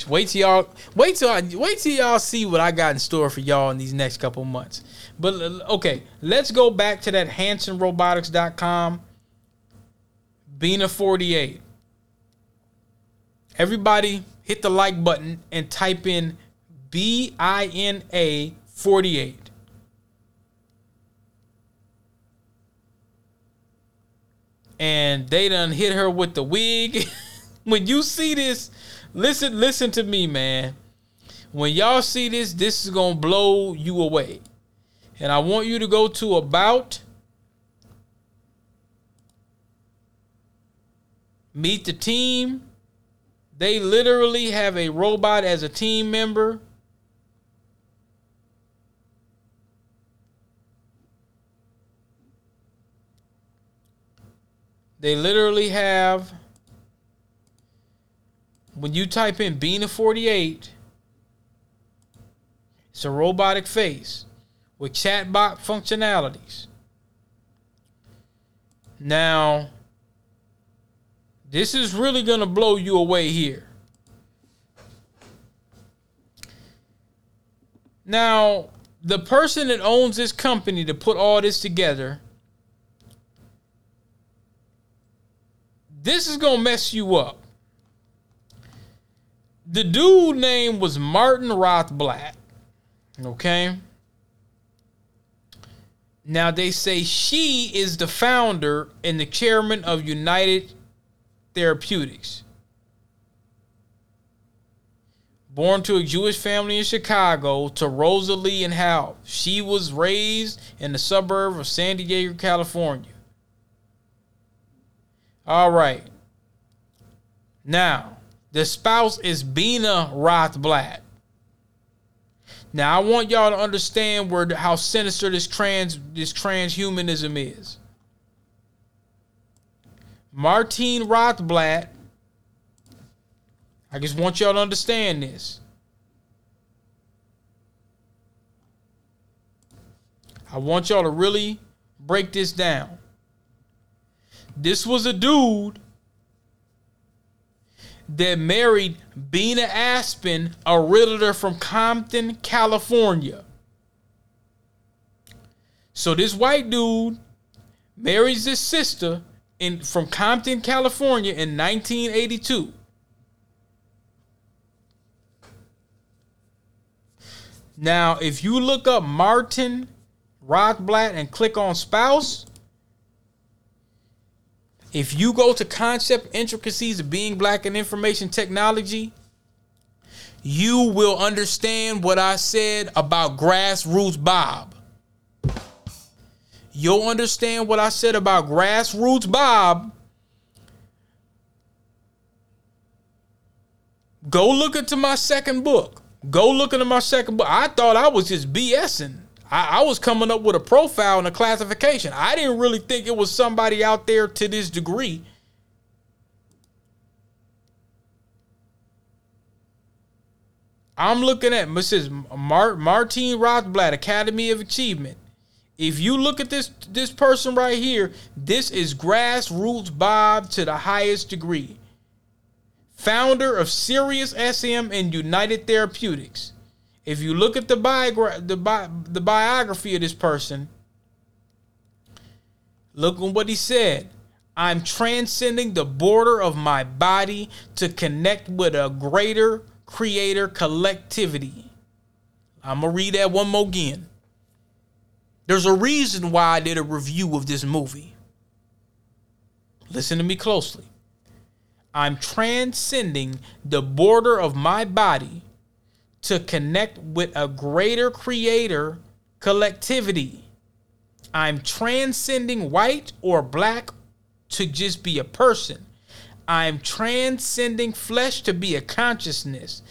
Wait till y'all see what I got in store for y'all in these next couple months. But okay, let's go back to that HansonRobotics.com Bina48. Everybody hit the like button and type in Bina 48. And they done hit her with the wig. When you see this, listen to me, man. When y'all see this, this is going to blow you away. And I want you to go to about Meet the Team. They literally have a robot as a team member. They literally have, when you type in Bina48, it's a robotic face with chatbot functionalities. Now, this is really going to blow you away here. Now, the person that owns this company to put all this together, this is going to mess you up. The dude's name was Martine Rothblatt. Okay. Now, they say she is the founder and the chairman of United Therapeutics. Born to a Jewish family in Chicago, to Rosalie and Hal. She was raised in the suburb of San Diego, California. All right. Now, the spouse is Bina Rothblatt. Now, I want y'all to understand how sinister this transhumanism is. Martine Rothblatt, I just want y'all to understand this. I want y'all to really break this down. This was a dude that married Bina Aspen, a realtor from Compton, California. So this white dude marries his sister from Compton, California in 1982. Now, if you look up Martine Rothblatt and click on spouse, if you go to Concept Intricacies of Being Black and Information Technology, you will understand what I said about Grassroots Bob. You'll understand what I said about Grassroots Bob. Go look into my second book. I thought I was just BSing. I was coming up with a profile and a classification. I didn't really think it was somebody out there to this degree. I'm looking at Mrs. Martine Rothblatt, Academy of Achievement. If you look at this person right here, this is Grassroots Bob to the highest degree. Founder of Sirius XM and United Therapeutics. If you look at the biography of this person, look at what he said. I'm transcending the border of my body to connect with a greater creator collectivity. I'm going to read that one more again. There's a reason why I did a review of this movie. Listen to me closely. I'm transcending the border of my body to connect with a greater creator collectivity. I'm transcending white or black to just be a person. I'm transcending flesh to be a consciousness.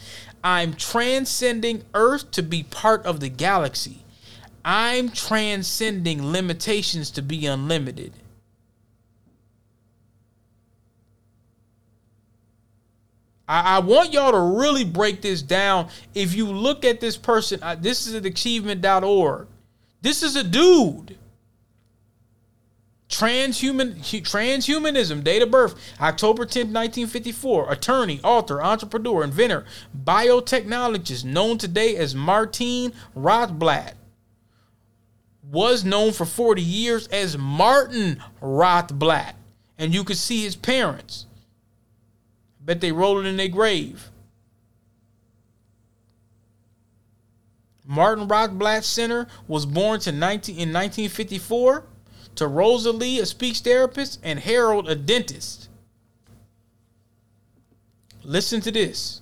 I'm transcending earth to be part of the galaxy. I'm transcending limitations to be unlimited. I want y'all to really break this down. If you look at this person, this is at achievement.org. This is a dude. Transhumanism, date of birth, October 10th, 1954. Attorney, author, entrepreneur, inventor, biotechnologist, known today as Martine Rothblatt. Was known for 40 years as Martine Rothblatt. And you could see his parents. Bet they rolled it in their grave. Martine Rothblatt Center was born in 1954 to Rosalie, a speech therapist, and Harold, a dentist. Listen to this.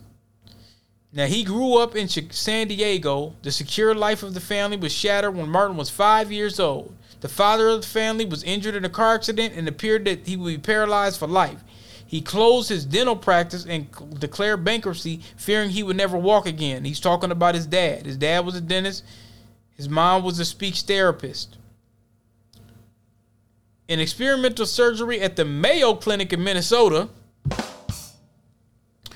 Now, he grew up in San Diego. The secure life of the family was shattered when Martine was 5 years old. The father of the family was injured in a car accident and appeared that he would be paralyzed for life. He closed his dental practice and declared bankruptcy, fearing he would never walk again. He's talking about his dad. His dad was a dentist. His mom was a speech therapist. In experimental surgery at the Mayo Clinic in Minnesota,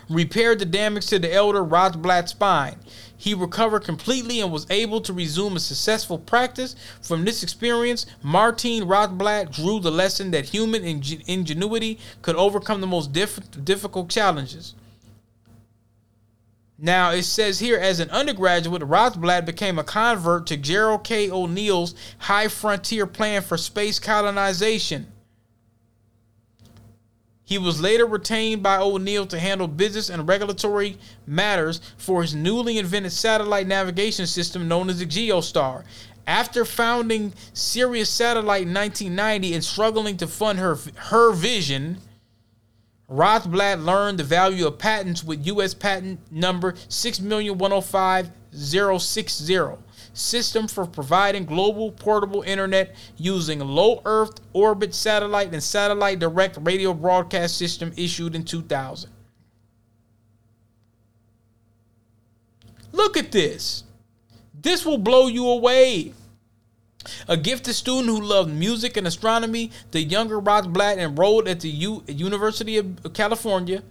repaired the damage to the elder Rothblatt's spine. He recovered completely and was able to resume a successful practice. From this experience, Martine Rothblatt drew the lesson that human ingenuity could overcome the most difficult challenges. Now, it says here, as an undergraduate, Rothblatt became a convert to Gerald K. O'Neill's high frontier plan for space colonization. He was later retained by O'Neill to handle business and regulatory matters for his newly invented satellite navigation system known as the GeoStar. After founding Sirius Satellite in 1990 and struggling to fund her vision, Rothblatt learned the value of patents with U.S. patent number 6,105,060, system for providing global portable internet using low Earth orbit satellite and satellite direct radio broadcast system issued in 2000. Look at this. This will blow you away. A gifted student who loved music and astronomy, the younger Rothblatt enrolled at the University of California,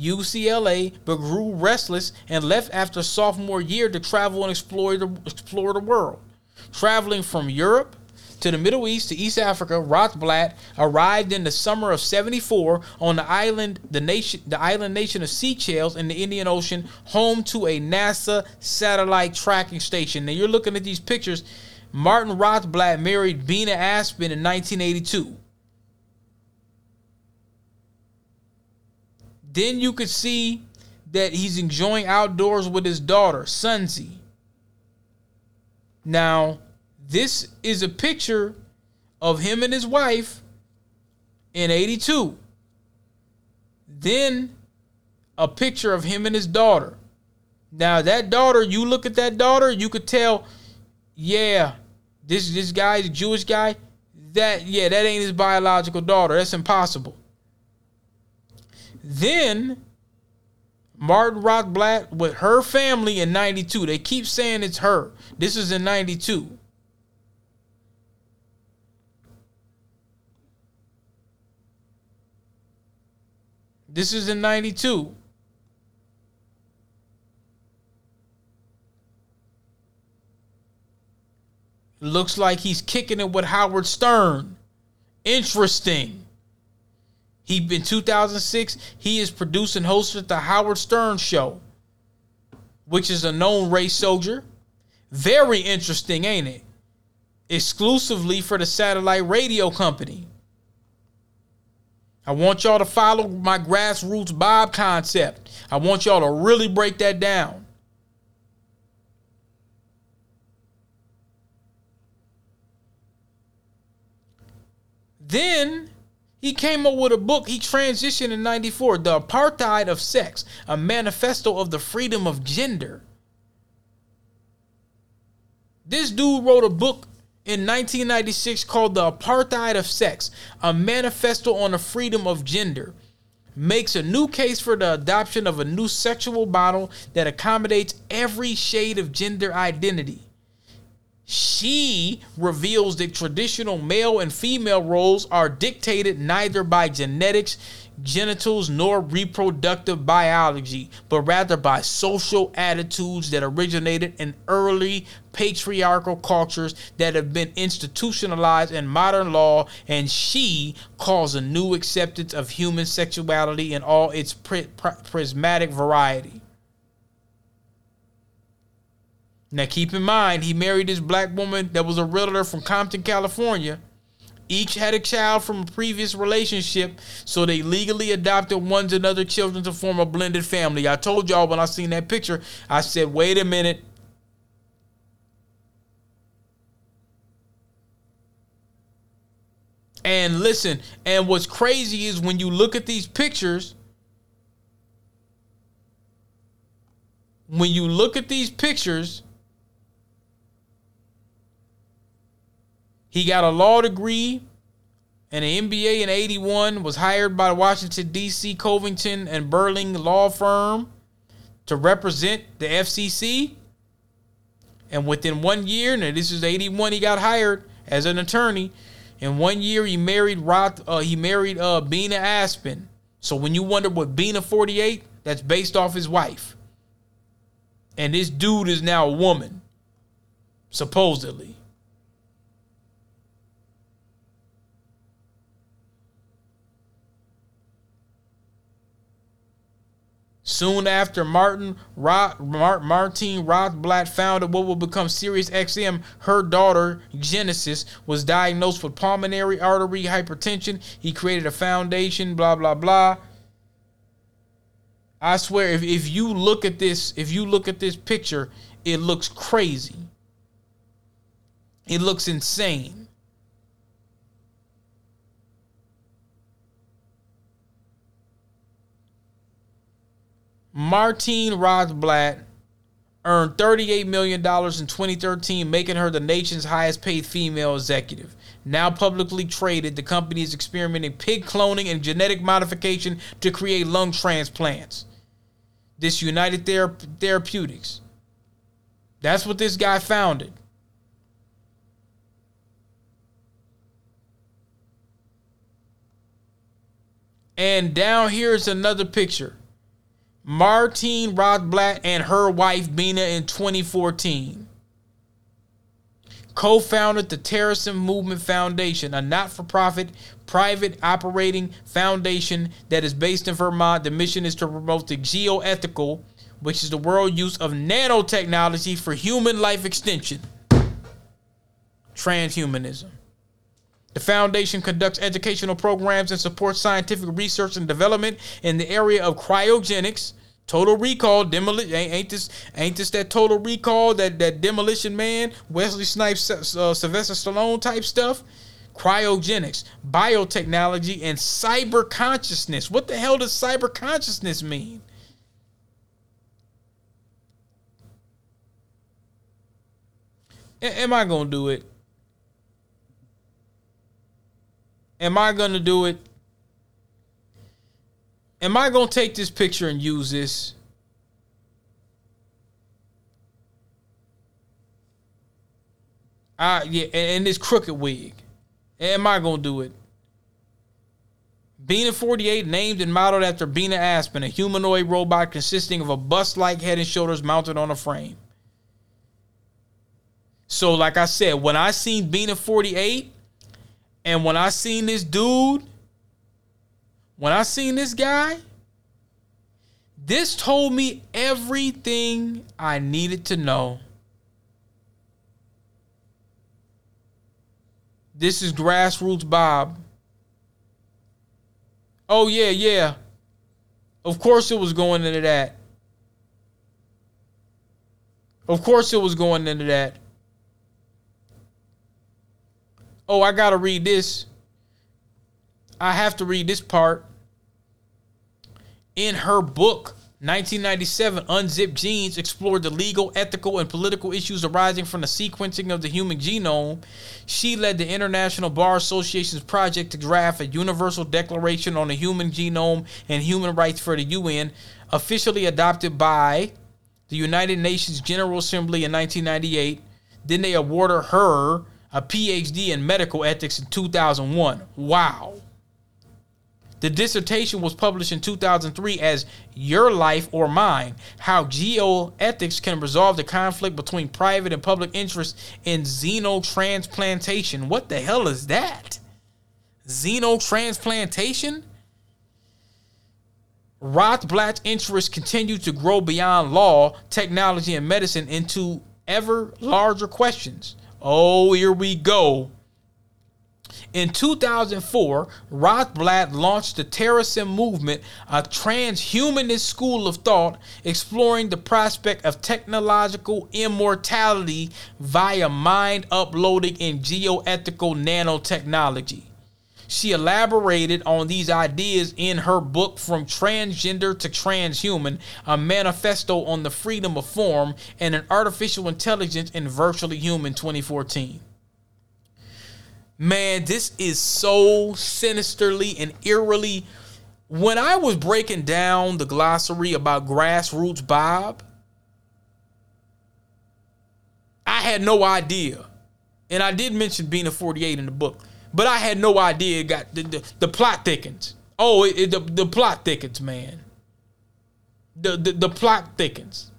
UCLA, but grew restless and left after sophomore year to travel and explore the world. Traveling from Europe to the Middle East to East Africa, Rothblatt arrived in the summer of '74 on the island nation of Seychelles in the Indian Ocean, home to a NASA satellite tracking station. Now you're looking at these pictures. Martine Rothblatt married Bina Aspen in 1982. Then you could see that he's enjoying outdoors with his daughter, Sunzi. Now, this is a picture of him and his wife in 82. Then a picture of him and his daughter. Now, that daughter, you look at that daughter, you could tell, yeah, this guy, the Jewish guy, that ain't his biological daughter. That's impossible. Then Martine Rothblatt with her family in 92. They keep saying it's her. This is in 92. This is in 92. Looks like he's kicking it with Howard Stern. Interesting. In 2006, he is produced and hosted the Howard Stern Show, which is a known race soldier. Very interesting, ain't it? Exclusively for the satellite radio company. I want y'all to follow my grassroots Bob concept. I want y'all to really break that down. Then he came up with a book. He transitioned in 94, The Apartheid of Sex, a manifesto of the freedom of gender. This dude wrote a book in 1996 called The Apartheid of Sex, a manifesto on the freedom of gender. Makes a new case for the adoption of a new sexual model that accommodates every shade of gender identity. She reveals that traditional male and female roles are dictated neither by genetics, genitals, nor reproductive biology, but rather by social attitudes that originated in early patriarchal cultures that have been institutionalized in modern law, and she calls a new acceptance of human sexuality in all its prismatic variety. Now, keep in mind, he married this black woman that was a realtor from Compton, California. Each had a child from a previous relationship, so they legally adopted one's and other children to form a blended family. I told y'all when I seen that picture, I said, wait a minute. And listen, and what's crazy is when you look at these pictures, he got a law degree and an MBA in 81, was hired by the Washington, D.C., Covington and Burling law firm to represent the FCC. And within 1 year, now this is 81, he got hired as an attorney. In 1 year, he married Bina Aspen. So when you wonder what Bina48, that's based off his wife. And this dude is now a woman, supposedly. Soon after, Martine Rothblatt founded what would become Sirius XM. Her daughter, Genesis, was diagnosed with pulmonary artery hypertension. He created a foundation, blah, blah, blah. I swear, if you look at this, if you look at this picture, it looks crazy. It looks insane. Martine Rothblatt earned $38 million in 2013, making her the nation's highest paid female executive. Now publicly traded, the company is experimenting pig cloning and genetic modification to create lung transplants. This United Therapeutics. That's what this guy founded. And down here is another picture. Martine Rothblatt and her wife Bina in 2014 co-founded the Terrorism Movement Foundation, a not-for-profit, private operating foundation that is based in Vermont. The mission is to promote the geoethical, which is the world use of nanotechnology for human life extension. Transhumanism. The foundation conducts educational programs and supports scientific research and development in the area of cryogenics, Total Recall, demolition. Ain't this that Total Recall, that Demolition Man, Wesley Snipes, Sylvester Stallone type stuff? Cryogenics, biotechnology, and cyber consciousness. What the hell does cyber consciousness mean? Am I gonna do it? Am I going to do it? Am I going to take this picture and use this? Yeah, and this crooked wig. Am I going to do it? Bina48, named and modeled after Bina Aspen, a humanoid robot consisting of a bust-like head and shoulders mounted on a frame. So, like I said, when I seen Bina48, and when I seen this dude, when I seen this guy, this told me everything I needed to know. This is Grassroots Bob. Oh, yeah, yeah. Of course it was going into that. Of course it was going into that. Oh, I gotta read this. I have to read this part. In her book, 1997, Unzipped Genes explored the legal, ethical, and political issues arising from the sequencing of the human genome. She led the International Bar Association's project to draft a universal declaration on the human genome and human rights for the UN, officially adopted by the United Nations General Assembly in 1998. Then they awarded her a PhD in medical ethics in 2001. Wow. The dissertation was published in 2003 as Your Life or Mine, How Geoethics Can Resolve the Conflict Between Private and Public Interest in Xenotransplantation. What the hell is that? Xenotransplantation? Rothblatt's interests continue to grow beyond law, technology, and medicine into ever larger questions. Oh, here we go. In 2004, Rothblatt launched the Terrorism Movement, a transhumanist school of thought exploring the prospect of technological immortality via mind uploading and geoethical nanotechnology. She elaborated on these ideas in her book From Transgender to Transhuman, a manifesto on the freedom of form and an artificial intelligence in Virtually Human 2014. Man, this is so sinisterly and eerily. When I was breaking down the glossary about Grassroots Bob, I had no idea. And I did mention Bina48 in the book. But I had no idea. It got the plot thickens. Oh, the plot thickens, man. The plot thickens.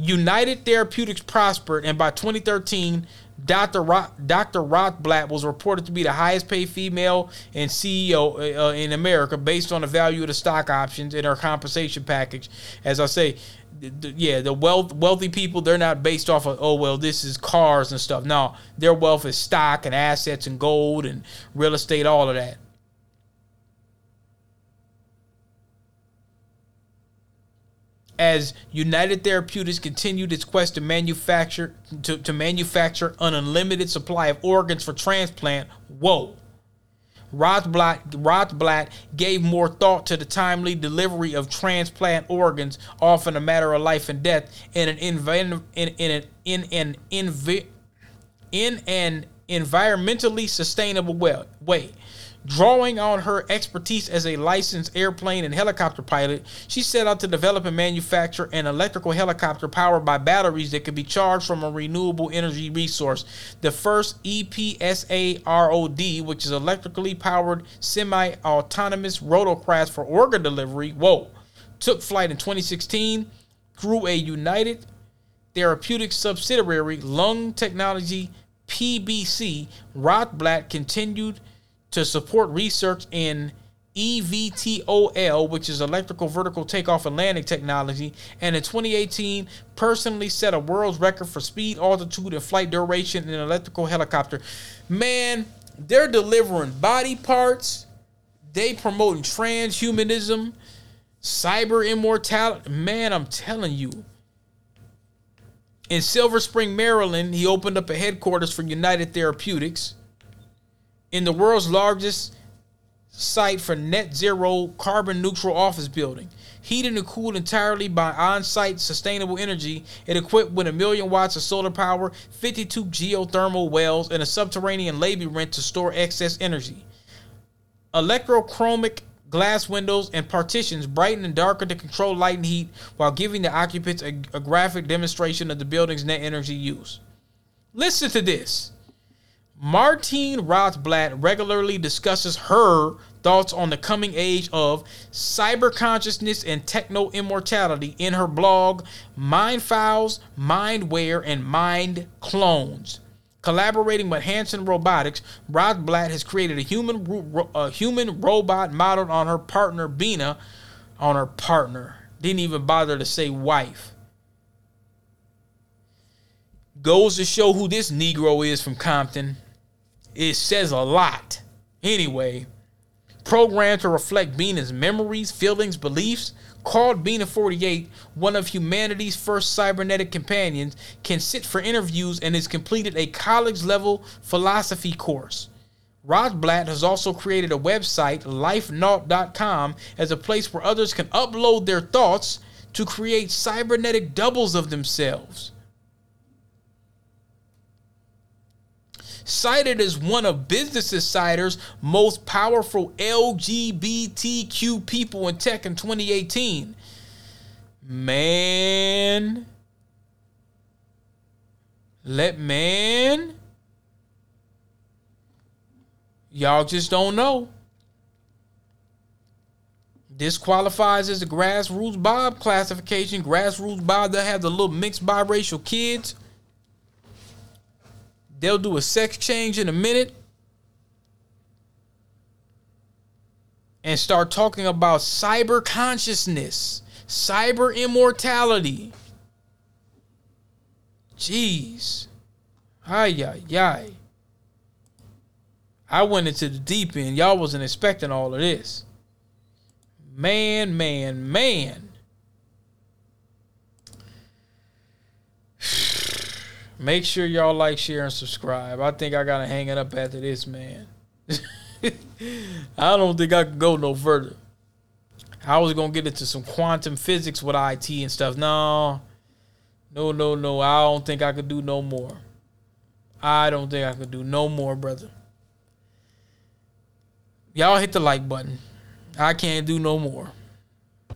United Therapeutics prospered, and by 2013, Dr. Rothblatt was reported to be the highest paid female and CEO in America based on the value of the stock options in her compensation package. As I say, the wealthy people, they're not based off of, oh, well, this is cars and stuff. No, their wealth is stock and assets and gold and real estate, all of that. As United Therapeutics continued its quest to manufacture an unlimited supply of organs for transplant, Rothblatt gave more thought to the timely delivery of transplant organs, often a matter of life and death, in an environmentally sustainable way. Drawing on her expertise as a licensed airplane and helicopter pilot, she set out to develop and manufacture an electrical helicopter powered by batteries that could be charged from a renewable energy resource. The first EPSAROD, which is electrically powered semi-autonomous rotorcraft for organ delivery, took flight in 2016 through a United Therapeutics subsidiary, Lung Technology PBC. Rothblatt continued to support research in EVTOL, which is electrical vertical takeoff and landing technology, and in 2018 personally set a world's record for speed, altitude, and flight duration in an electrical helicopter. Man, they're delivering body parts. They promoting transhumanism, cyber immortality. Man, I'm telling you. In Silver Spring, Maryland, he opened up a headquarters for United Therapeutics. In the world's largest site for net zero carbon neutral office building, heated and cooled entirely by on-site sustainable energy, it equipped with 1 million watts of solar power, 52 geothermal wells, and a subterranean labyrinth to store excess energy. Electrochromic glass windows and partitions brighten and darken to control light and heat while giving the occupants a graphic demonstration of the building's net energy use. Listen to this. Martine Rothblatt regularly discusses her thoughts on the coming age of cyber consciousness and techno immortality in her blog, Mind Files, Mindware, and Mind Clones. Collaborating with Hanson Robotics, Rothblatt has created a human robot modeled on her partner Bina. On her partner, didn't even bother to say wife. Goes to show who this Negro is from Compton. It says a lot. Anyway, programmed to reflect Bina's memories, feelings, beliefs, called Bina48 one of humanity's first cybernetic companions, can sit for interviews and has completed a college-level philosophy course. Rothblatt has also created a website, lifenaut.com, as a place where others can upload their thoughts to create cybernetic doubles of themselves. Cited as one of Business Insider's most powerful LGBTQ people in tech in 2018. Man. Y'all just don't know. This qualifies as a grassroots Bob classification. Grassroots Bob, they have the little mixed biracial kids. They'll do a sex change in a minute and start talking about cyber consciousness, cyber immortality. Jeez. Ay. I went into the deep end. Y'all wasn't expecting all of this. Man. Make sure y'all like, share, and subscribe. I think I got to hang it up after this, man. I don't think I can go no further. I was going to get into some quantum physics with IT and stuff. No. I don't think I could do no more. Brother. Y'all hit the like button. I can't do no more.